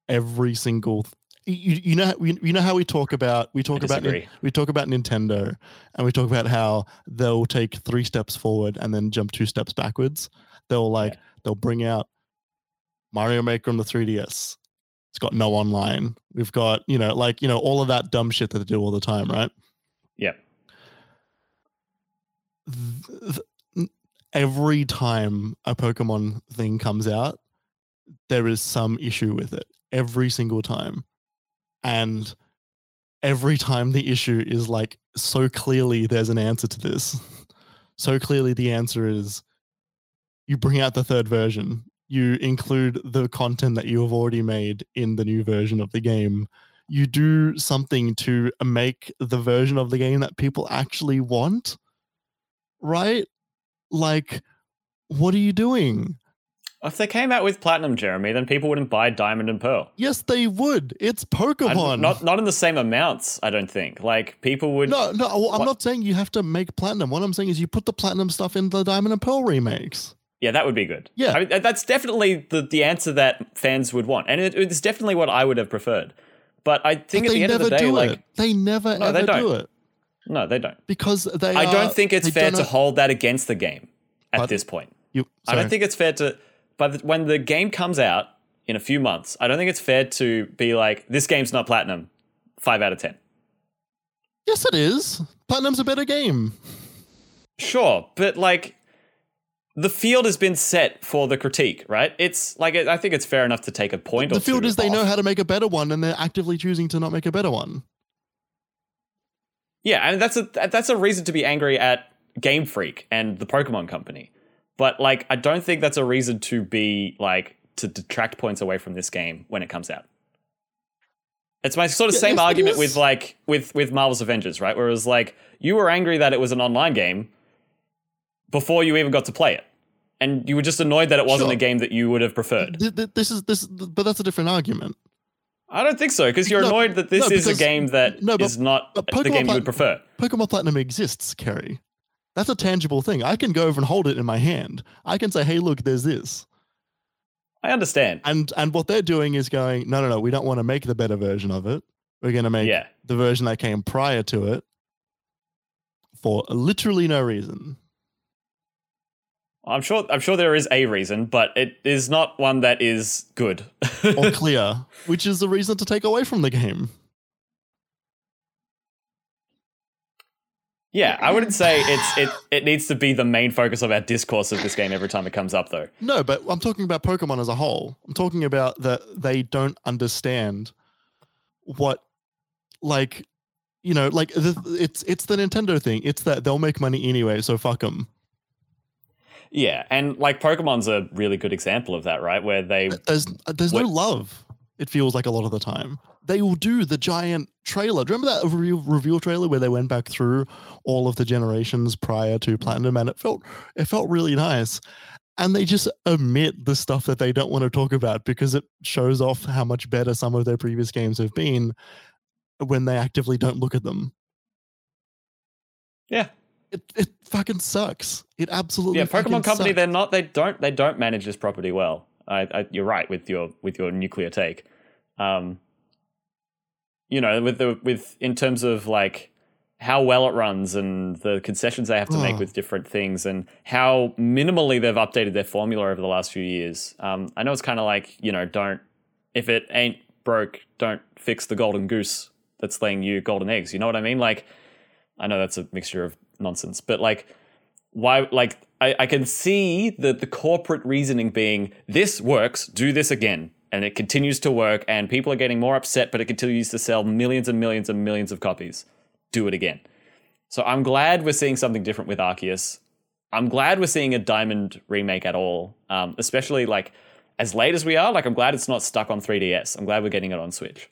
every single. Th- you, you know, we, you know how we talk about we talk I about nin- we talk about Nintendo, and we talk about how they'll take three steps forward and then jump two steps backwards. They'll like yeah. they'll bring out Mario Maker on the three D S. It's got no online. We've got you know like you know all of that dumb shit that they do all the time, right? Yeah. every time a Pokemon thing comes out, there is some issue with it every single time. And every time the issue is like, so clearly there's an answer to this. So clearly the answer is you bring out the third version. You include the content that you have already made in the new version of the game. You do something to make the version of the game that people actually want, right? Like, what are you doing? If they came out with Platinum, Jeremy, then people wouldn't buy Diamond and Pearl. Yes, they would. It's Pokemon. Not not in the same amounts, I don't think. Like, people would... No, no, I'm what? not saying you have to make Platinum. What I'm saying is you put the Platinum stuff in the Diamond and Pearl remakes. Yeah, that would be good. Yeah. I mean, that's definitely the, the answer that fans would want. And it, it's definitely what I would have preferred. But I think but at the end of the day, like... It. They never, no, ever they don't. do it. No, they don't. Because they I are, don't think it's fair to hold that against the game at but this point. You, I don't think it's fair to... But when the game comes out in a few months, I don't think it's fair to be like, this game's not Platinum, five out of ten. Yes, it is. Platinum's a better game. Sure, but like, the field has been set for the critique, right? It's like, I think it's fair enough to take a point the, or two. The field is they off. know how to make a better one, and they're actively choosing to not make a better one. Yeah, and that's a that's a reason to be angry at Game Freak and the Pokemon Company. But, like, I don't think that's a reason to be, like, to detract points away from this game when it comes out. It's my sort of yeah, same argument with, like, with, with Marvel's Avengers, right? Where it was, like, you were angry that it was an online game before you even got to play it. And you were just annoyed that it wasn't sure. a game that you would have preferred. This is, this, but that's a different argument. I don't think so, because you're no, annoyed that this no, is because, a game that no, but, is not the game Plat- you would prefer. Pokemon Platinum exists, Kerry. That's a tangible thing. I can go over and hold it in my hand. I can say, hey, look, there's this. I understand. And and what they're doing is going, no, no, no, we don't want to make the better version of it. We're going to make yeah. the version that came prior to it for literally no reason. I'm sure I'm sure there is a reason, but it is not one that is good. Or clear, which is the reason to take away from the game. Yeah, I wouldn't say it's it, it needs to be the main focus of our discourse of this game every time it comes up, though. No, but I'm talking about Pokemon as a whole. I'm talking about that they don't understand what, like, you know, like, it's it's the Nintendo thing. It's that they'll make money anyway, so fuck them. Yeah, and, like, Pokemon's a really good example of that, right? Where they... There's, there's what, no love, it feels like, a lot of the time. They will do the giant trailer. Do you remember that re- reveal trailer where they went back through all of the generations prior to Platinum, and it felt it felt really nice. And they just omit the stuff that they don't want to talk about because it shows off how much better some of their previous games have been when they actively don't look at them. Yeah. It it fucking sucks. It absolutely Yeah, Pokemon Company, sucks. they're not they don't they don't manage this property well. I, I you're right with your with your nuclear take. Um You know, with the with in terms of like how well it runs and the concessions they have to oh. make with different things and how minimally they've updated their formula over the last few years. Um, I know it's kind of like, you know, don't if it ain't broke, don't fix the golden goose that's laying you golden eggs. You know what I mean? Like, I know that's a mixture of nonsense, but like, why? Like, I, I can see that the corporate reasoning being this works, do this again. And it continues to work, and people are getting more upset, but it continues to sell millions and millions and millions of copies. Do it again. So I'm glad we're seeing something different with Arceus. I'm glad we're seeing a Diamond remake at all, um, especially like as late as we are. Like, I'm glad it's not stuck on three D S. I'm glad we're getting it on Switch.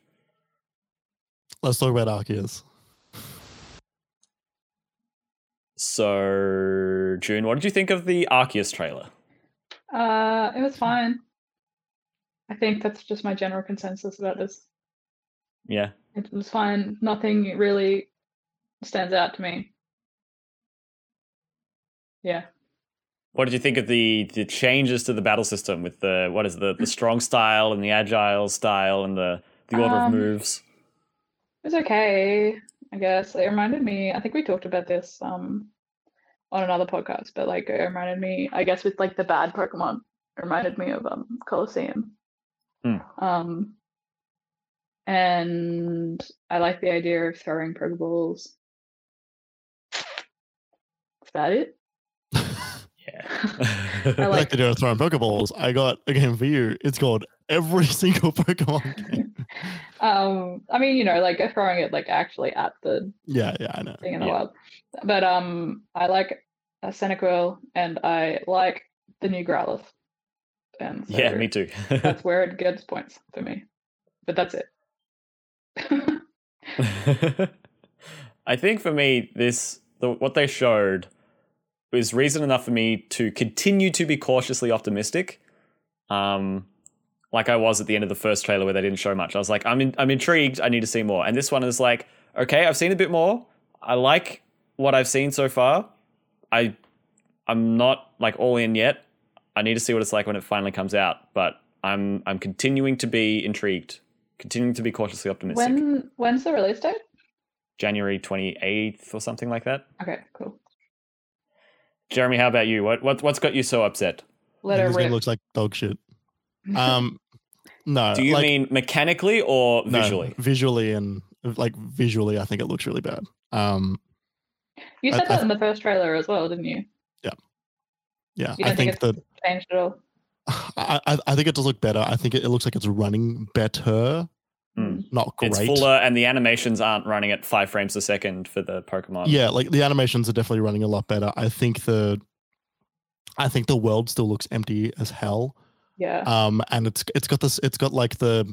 Let's talk about Arceus. So, June, what did you think of the Arceus trailer? Uh, it was fine. I think that's just my general consensus about this. Yeah. It was fine. Nothing really stands out to me. Yeah. What did you think of the, the changes to the battle system with the, what is the, the strong style and the agile style and the, the order um, of moves? It was okay, I guess. It reminded me, I think we talked about this um, on another podcast, but like it reminded me, I guess with like the bad Pokemon, it reminded me of um, Colosseum. Mm. Um, and I like the idea of throwing Pokeballs. Is that it? Yeah. I like to do a throwing Pokeballs. I got a game for you. It's called every single Pokemon game. um, I mean, you know, like throwing it like actually at the yeah, yeah, I know. thing in the yeah. wild. But um, I like a Cyndaquil and I like the new Growlithe. And so yeah, me too. That's where it gets points for me. But that's it. I think for me, this the, what they showed was reason enough for me to continue to be cautiously optimistic. Um, like I was at the end of the first trailer where they didn't show much. I was like, I'm in, I'm intrigued. I need to see more. And this one is like, okay, I've seen a bit more. I like what I've seen so far. I, I'm not like all in yet. I need to see what it's like when it finally comes out. But I'm I'm continuing to be intrigued, continuing to be cautiously optimistic. When when's the release date? January twenty-eighth or something like that. Okay, cool. Jeremy, how about you? What what what's got you so upset? Let it rip. Looks like dog shit. Um, no. Do you like, mean mechanically or visually? No, visually and like visually, I think it looks really bad. Um, you said I, that I, in the first trailer as well, didn't you? Yeah, yeah. You I think, think it's that changed at all. I, I I think it does look better. I think it, it looks like it's running better. Mm. Not great. It's fuller, and the animations aren't running at five frames a second for the Pokemon. Yeah, like the animations are definitely running a lot better. I think the, I think the world still looks empty as hell. Yeah. Um, and it's it's got this. It's got like the,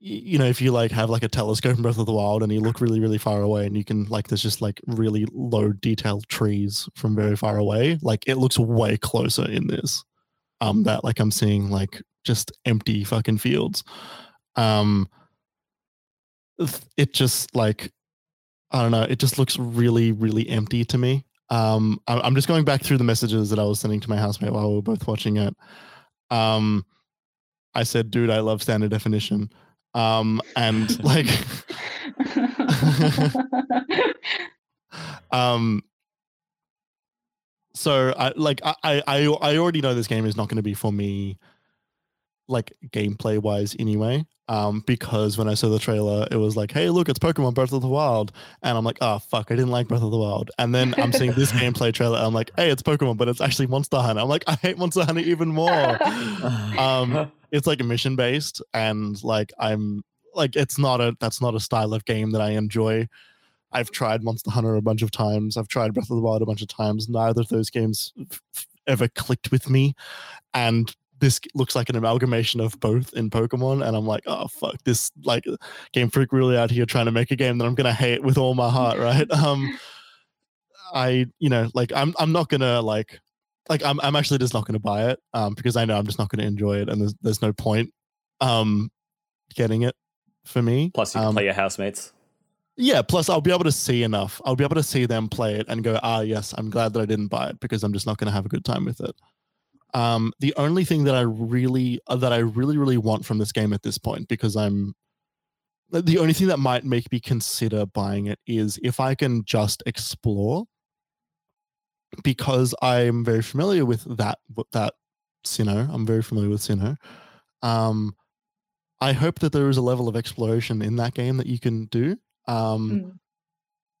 you know, if you like have like a telescope in Breath of the Wild, and you look really really far away, and you can like there's just like really low detailed trees from very far away. Like it looks way closer in this. Um, that like I'm seeing like just empty fucking fields. Um, it just like, I don't know. It just looks really, really empty to me. Um, I'm just going back through the messages that I was sending to my housemate while we were both watching it. Um, I said, dude, I love standard definition. Um, and like, um, so I like, I, I, I already know this game is not going to be for me, like gameplay wise anyway. Um, because when I saw the trailer, it was like, hey, look, it's Pokemon Breath of the Wild. And I'm like, oh, fuck, I didn't like Breath of the Wild. And then I'm seeing this gameplay trailer. And I'm like, hey, it's Pokemon, but it's actually Monster Hunter. I'm like, I hate Monster Hunter even more. um, it's like mission based. And like, I'm like, it's not a, that's not a style of game that I enjoy. I've tried Monster Hunter a bunch of times. I've tried Breath of the Wild a bunch of times. Neither of those games f- ever clicked with me. And this looks like an amalgamation of both in Pokemon, and I'm like, oh fuck, this like Game Freak really out here trying to make a game that I'm gonna hate with all my heart, right? Um, I, you know, like I'm, I'm not gonna like, like I'm, I'm actually just not gonna buy it, um, because I know I'm just not gonna enjoy it, and there's, there's no point, um, getting it for me. Plus, you can um, play your housemates. Yeah. Plus, I'll be able to see enough. I'll be able to see them play it and go, ah, yes, I'm glad that I didn't buy it because I'm just not gonna have a good time with it. Um, the only thing that I really, that I really, really want from this game at this point, because I'm, the only thing that might make me consider buying it is if I can just explore, because I'm very familiar with that, that Sinnoh, I'm very familiar with Sinnoh. Um, I hope that there is a level of exploration in that game that you can do. Um, mm.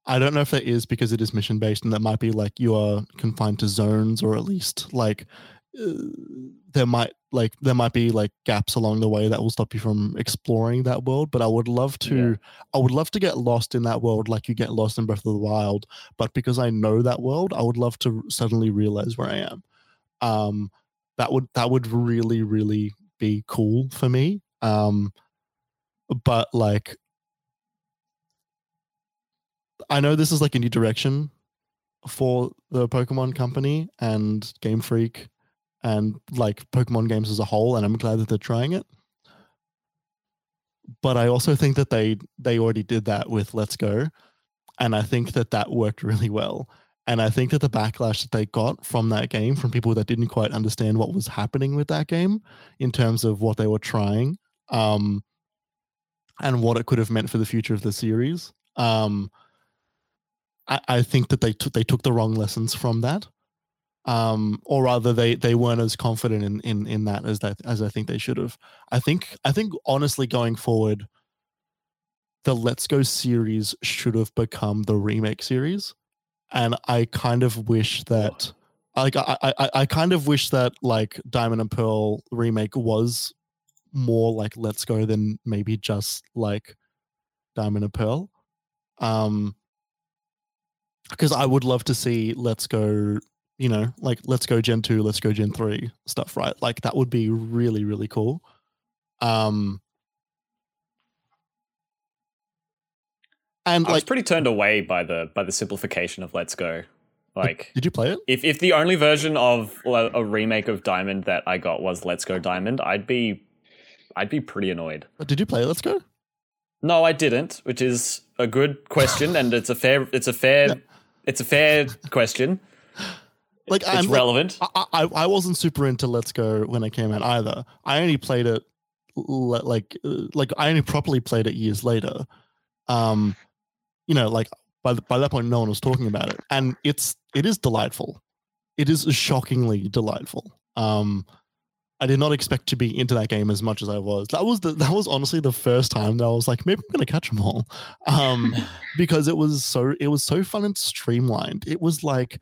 I don't know if that is because it is mission based and that might be like you are confined to zones or at least like, Uh, there might like there might be like gaps along the way that will stop you from exploring that world, but I would love to yeah. I would love to get lost in that world like you get lost in Breath of the Wild, but because I know that world, I would love to suddenly realize where I am. Um, that would that would really really be cool for me. Um, but like I know this is like a new direction for the Pokemon company and Game Freak and like Pokemon games as a whole, and I'm glad that they're trying it. But I also think that they they already did that with Let's Go, and I think that that worked really well. And I think that the backlash that they got from that game, from people that didn't quite understand what was happening with that game in terms of what they were trying, um, and what it could have meant for the future of the series, um, I, I think that they, t- they took the wrong lessons from that. Um, or rather they, they weren't as confident in, in, in that as that, as I think they should have. I think, I think honestly going forward, the Let's Go series should have become the remake series. And I kind of wish that like I, I I kind of wish that like Diamond and Pearl remake was more like Let's Go than maybe just like Diamond and Pearl, um, because I would love to see Let's Go, you know, like Let's Go Gen two, Let's Go Gen three stuff, right? Like that would be really, really cool. Um, and I like, was pretty turned away by the by the simplification of Let's Go. Like, did you play it? If if the only version of a remake of Diamond that I got was Let's Go Diamond, I'd be, I'd be pretty annoyed. Did you play Let's Go? No, I didn't. Which is a good question, and it's a fair, it's a fair, yeah. it's a fair question. Like, it's I'm, relevant. Like, I, I I wasn't super into Let's Go when it came out either. I only played it like like I only properly played it years later. Um, you know, like. By the, by that point, no one was talking about it, and it's it is delightful. It is shockingly delightful. Um, I did not expect to be into that game as much as I was. That was the, that was honestly the first time that I was like, maybe I'm gonna catch them all, um, because it was so it was so fun and streamlined. It was like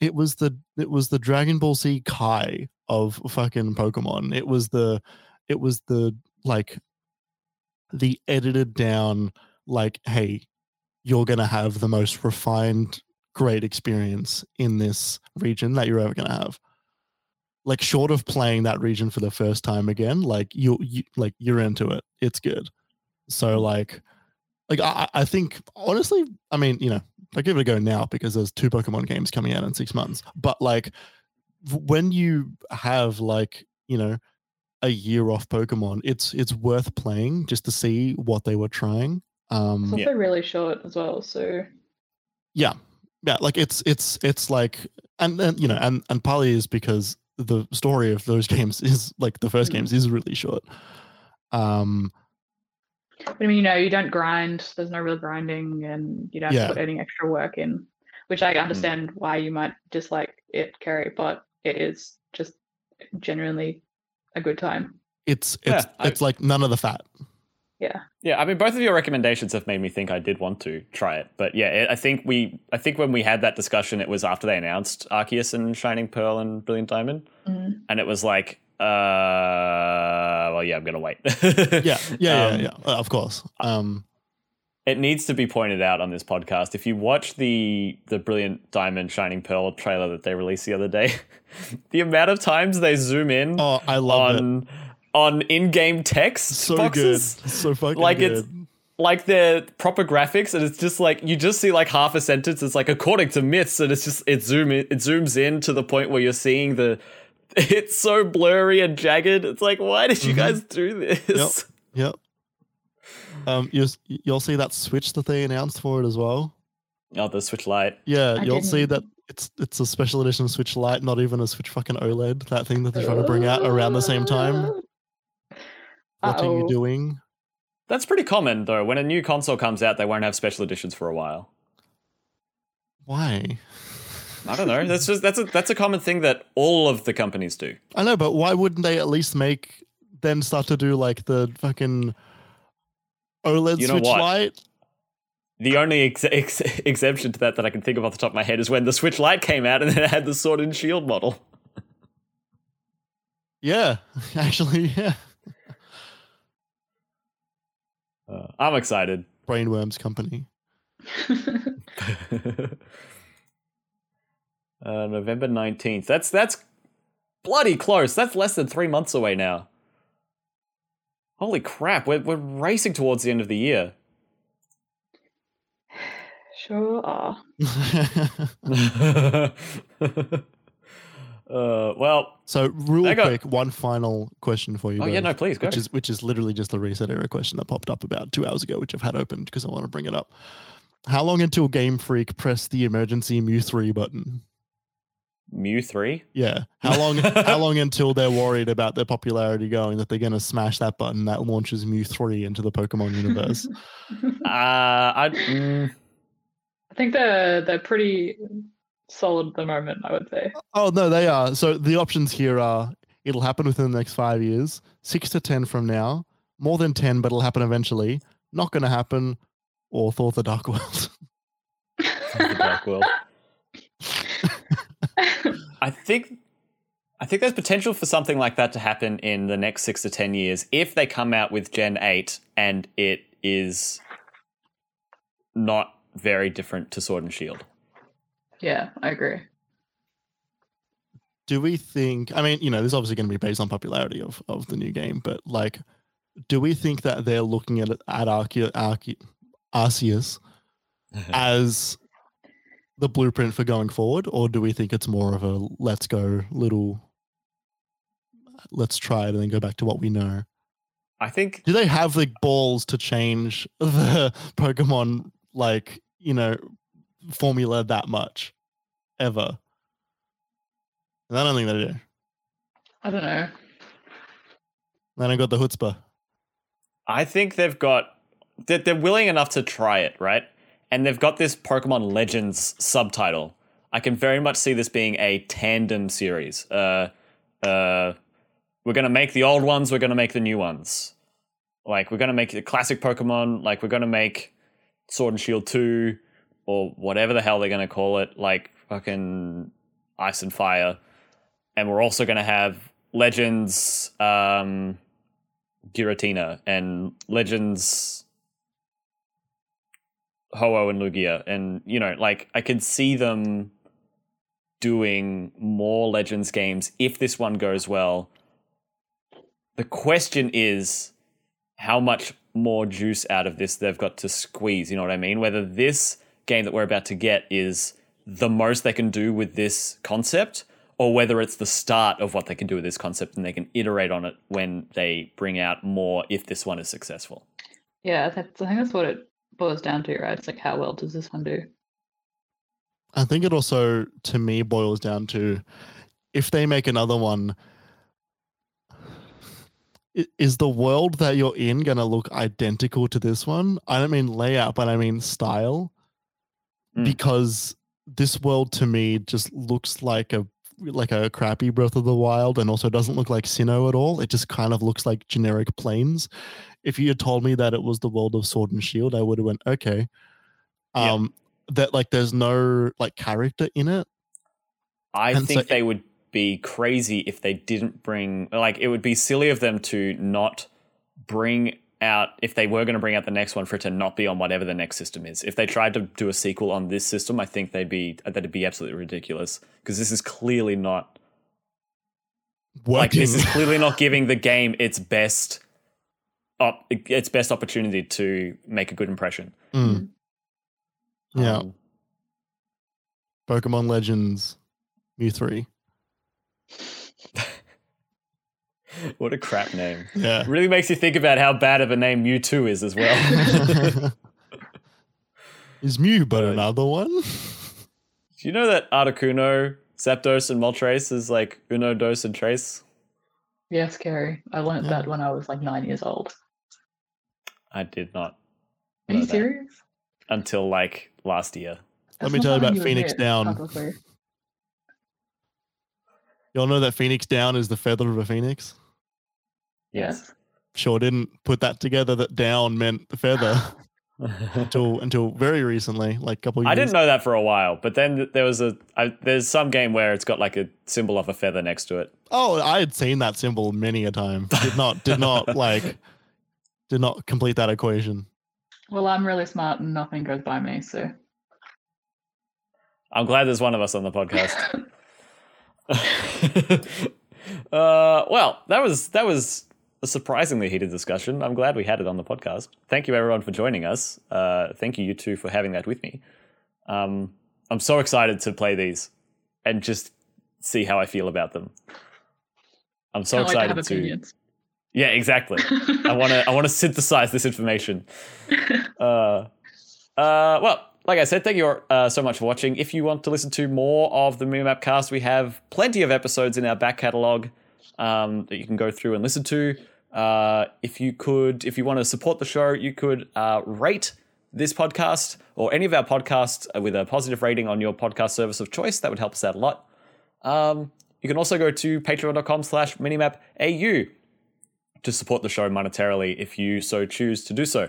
it was the it was the Dragon Ball Z Kai of fucking Pokemon. It was the it was the like the edited down like hey. You're going to have the most refined, great experience in this region that you're ever going to have. Like, short of playing that region for the first time again, like, you, you, like you're into it. It's good. So, like, like I, I think, honestly, I mean, you know, I give it a go now because there's two Pokemon games coming out in six months. But, like, when you have, like, you know, a year off Pokemon, it's it's worth playing just to see what they were trying. Um, it's also yeah. really short as well, so yeah, yeah. Like it's it's it's like, and then you know, and and partly is because the story of those games is like the first mm. games is really short. Um, but I mean, you know, you don't grind. There's no real grinding, and you don't yeah. have to put any extra work in. Which I understand mm. why you might dislike it, Kerry, but it is just genuinely a good time. It's it's yeah, it's I... like none of the fat. Yeah. Yeah. I mean, both of your recommendations have made me think I did want to try it. But yeah, it, I think we, I think when we had that discussion, it was after they announced Arceus and Shining Pearl and Brilliant Diamond. Mm-hmm. And it was like, uh, well, yeah, I'm going to wait. yeah. Yeah, um, yeah. Yeah. Uh, of course. Um, it needs to be pointed out on this podcast. If you watch the, the Brilliant Diamond Shining Pearl trailer that they released the other day, the amount of times they zoom in. Oh, I love on, it. On in-game text so boxes. Good. So fucking like good. It's like they're proper graphics, and it's just like you just see like half a sentence. It's like according to myths, and it's just it zoom in, it zooms in to the point where you're seeing the. It's so blurry and jagged. It's like, why did you mm-hmm. guys do this? Yep. Yep. Um, you you'll see that Switch that they announced for it as well. Oh, the Switch Lite. Yeah, I you'll didn't. see that. It's it's a special edition Switch Lite, not even a Switch fucking OLED. That thing that they're trying to bring out around the same time. What Uh-oh. are you doing? That's pretty common, though. When a new console comes out, they won't have special editions for a while. Why? I don't know. That's just that's a that's a common thing that all of the companies do. I know, but why wouldn't they at least make then start to do like the fucking OLED you know Switch what? Lite? The only ex- ex- exception to that that I can think of off the top of my head is when the Switch Lite came out and then it had the Sword and Shield model. Yeah, actually, yeah. Uh, I'm excited. Brainworms Company. uh, November nineteenth. That's that's bloody close. That's less than three months away now. Holy crap! We're we're racing towards the end of the year. Sure are. uh, well, so real quick, one final question for you. Oh, guys, yeah, no, please go. Which is which is literally just the reset error question that popped up about two hours ago, which I've had opened because I want to bring it up. How long until Game Freak pressed the emergency Mew three button? Mew three? Yeah. How long? how long until they're worried about their popularity going that they're going to smash that button that launches Mew three into the Pokemon universe? uh, I. Mm, I think they're, they're pretty solid at the moment, I would say. Oh, no, they are. So the options here are it'll happen within the next five years, six to ten from now, more than ten, but it'll happen eventually, not going to happen, or Thor the Dark World. Thor the Dark World. I think I think there's potential for something like that to happen in the next six to ten years if they come out with Gen eight and it is not very different to Sword and Shield. Yeah, I agree. Do we think, I mean, you know, this is obviously going to be based on popularity of, of the new game, but like, do we think that they're looking at at Arceus Arceus as the blueprint for going forward, or do we think it's more of a let's go little, let's try it and then go back to what we know? I think. Do they have the balls to change the Pokemon, like, you know, formula that much ever? And I don't think they do. I don't know. They don't got the chutzpah. I think they've got, they're, they're willing enough to try it, right? And they've got this Pokemon Legends subtitle. I can very much see this being a tandem series. Uh, uh, we're going to make the old ones. We're going to make the new ones. Like, we're going to make the classic Pokemon. Like, we're going to make Sword and Shield two or whatever the hell they're going to call it. Like, fucking Ice and Fire. And we're also going to have Legends um, Giratina and Legends Ho-Oh and Lugia, and, you know, like, I could see them doing more Legends games if this one goes well. The question is how much more juice out of this they've got to squeeze, you know what I mean? Whether this game that we're about to get is the most they can do with this concept, or whether it's the start of what they can do with this concept and they can iterate on it when they bring out more if this one is successful. Yeah, that's, I think that's what it boils down to, right? It's like, how well does this one do? I think it also, to me, boils down to if they make another one, is the world that you're in going to look identical to this one? I don't mean layout, but I mean style. Mm. Because this world to me just looks like a like a crappy Breath of the Wild, and also doesn't look like Sinnoh at all. It just kind of looks like generic plains. If you had told me that it was the world of Sword and Shield, I would have went, okay. Um, yeah. That, like, there's no, like, character in it. I and think so they it- would be crazy if they didn't bring, like, it would be silly of them to not bring out, if they were going to bring out the next one, for it to not be on whatever the next system is. If they tried to do a sequel on this system, I think they'd be, that'd be absolutely ridiculous, because this is clearly not working. Like, this is clearly not giving the game its best op, its best opportunity to make a good impression. Mm. Yeah. Um, Pokemon Legends Mew three. What a crap name. Yeah. Really makes you think about how bad of a name Mewtwo is as well. Is Mew but another one? Do you know that Articuno, Zapdos, and Moltres is like Uno, Dos, and Tres? Yes, Kerry. I learned yeah. that when I was like nine years old. I did not. Are you serious? Until like last year. That's Let me tell you about you Phoenix Down. Probably. Y'all know that Phoenix Down is the feather of a phoenix? Yes. Sure didn't put that together, that down meant the feather until until very recently, like a couple of years. I didn't know that for a while, but then there was a I, there's some game where it's got like a symbol of a feather next to it. Oh, I had seen that symbol many a time. Did not did not like did not complete that equation. Well, I'm really smart and nothing goes by me, so I'm glad there's one of us on the podcast. uh, well, that was that was a surprisingly heated discussion. I'm glad we had it on the podcast. Thank you, everyone, for joining us. Uh, thank you, you two, for having that with me. Um, I'm so excited to play these and just see how I feel about them. I'm so I excited like to. Have to opinions. Yeah, exactly. I want to. I want to synthesize this information. Uh, uh, well. Like I said, thank you uh, so much for watching. If you want to listen to more of the Minimap Cast, we have plenty of episodes in our back catalogue um, that you can go through and listen to. Uh, if you could, if you want to support the show, you could uh, rate this podcast or any of our podcasts with a positive rating on your podcast service of choice. That would help us out a lot. Um, you can also go to patreon dot com slash minimap A U to support the show monetarily if you so choose to do so.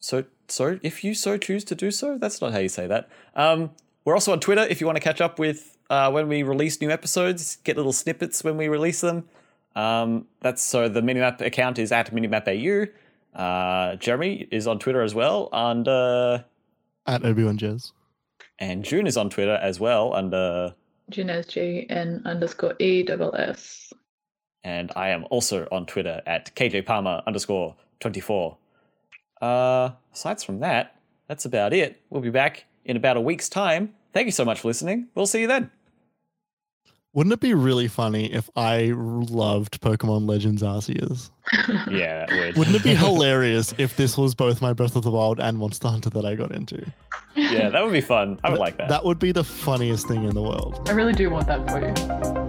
So, so if you so choose to do so, that's not how you say that. Um, we're also on Twitter if you want to catch up with uh, uh, when we release new episodes, get little snippets when we release them. Um, that's so the Minimap account is at minimap dot a u. Uh, Jeremy is on Twitter as well under uh, at Obi-Wan Jez, and June is on Twitter as well under June is J N underscore E double S. And I am also on Twitter at K J Palmer underscore twenty four. Uh, aside from that, that's about it. We'll be back in about a week's time. Thank you so much for listening. We'll see you then. Wouldn't it be really funny if I loved Pokemon Legends Arceus? Yeah, that would. Wouldn't it be hilarious if this was both my Breath of the Wild and Monster Hunter that I got into? Yeah, that would be fun. I would that, like that. That would be the funniest thing in the world. I really do want that for you.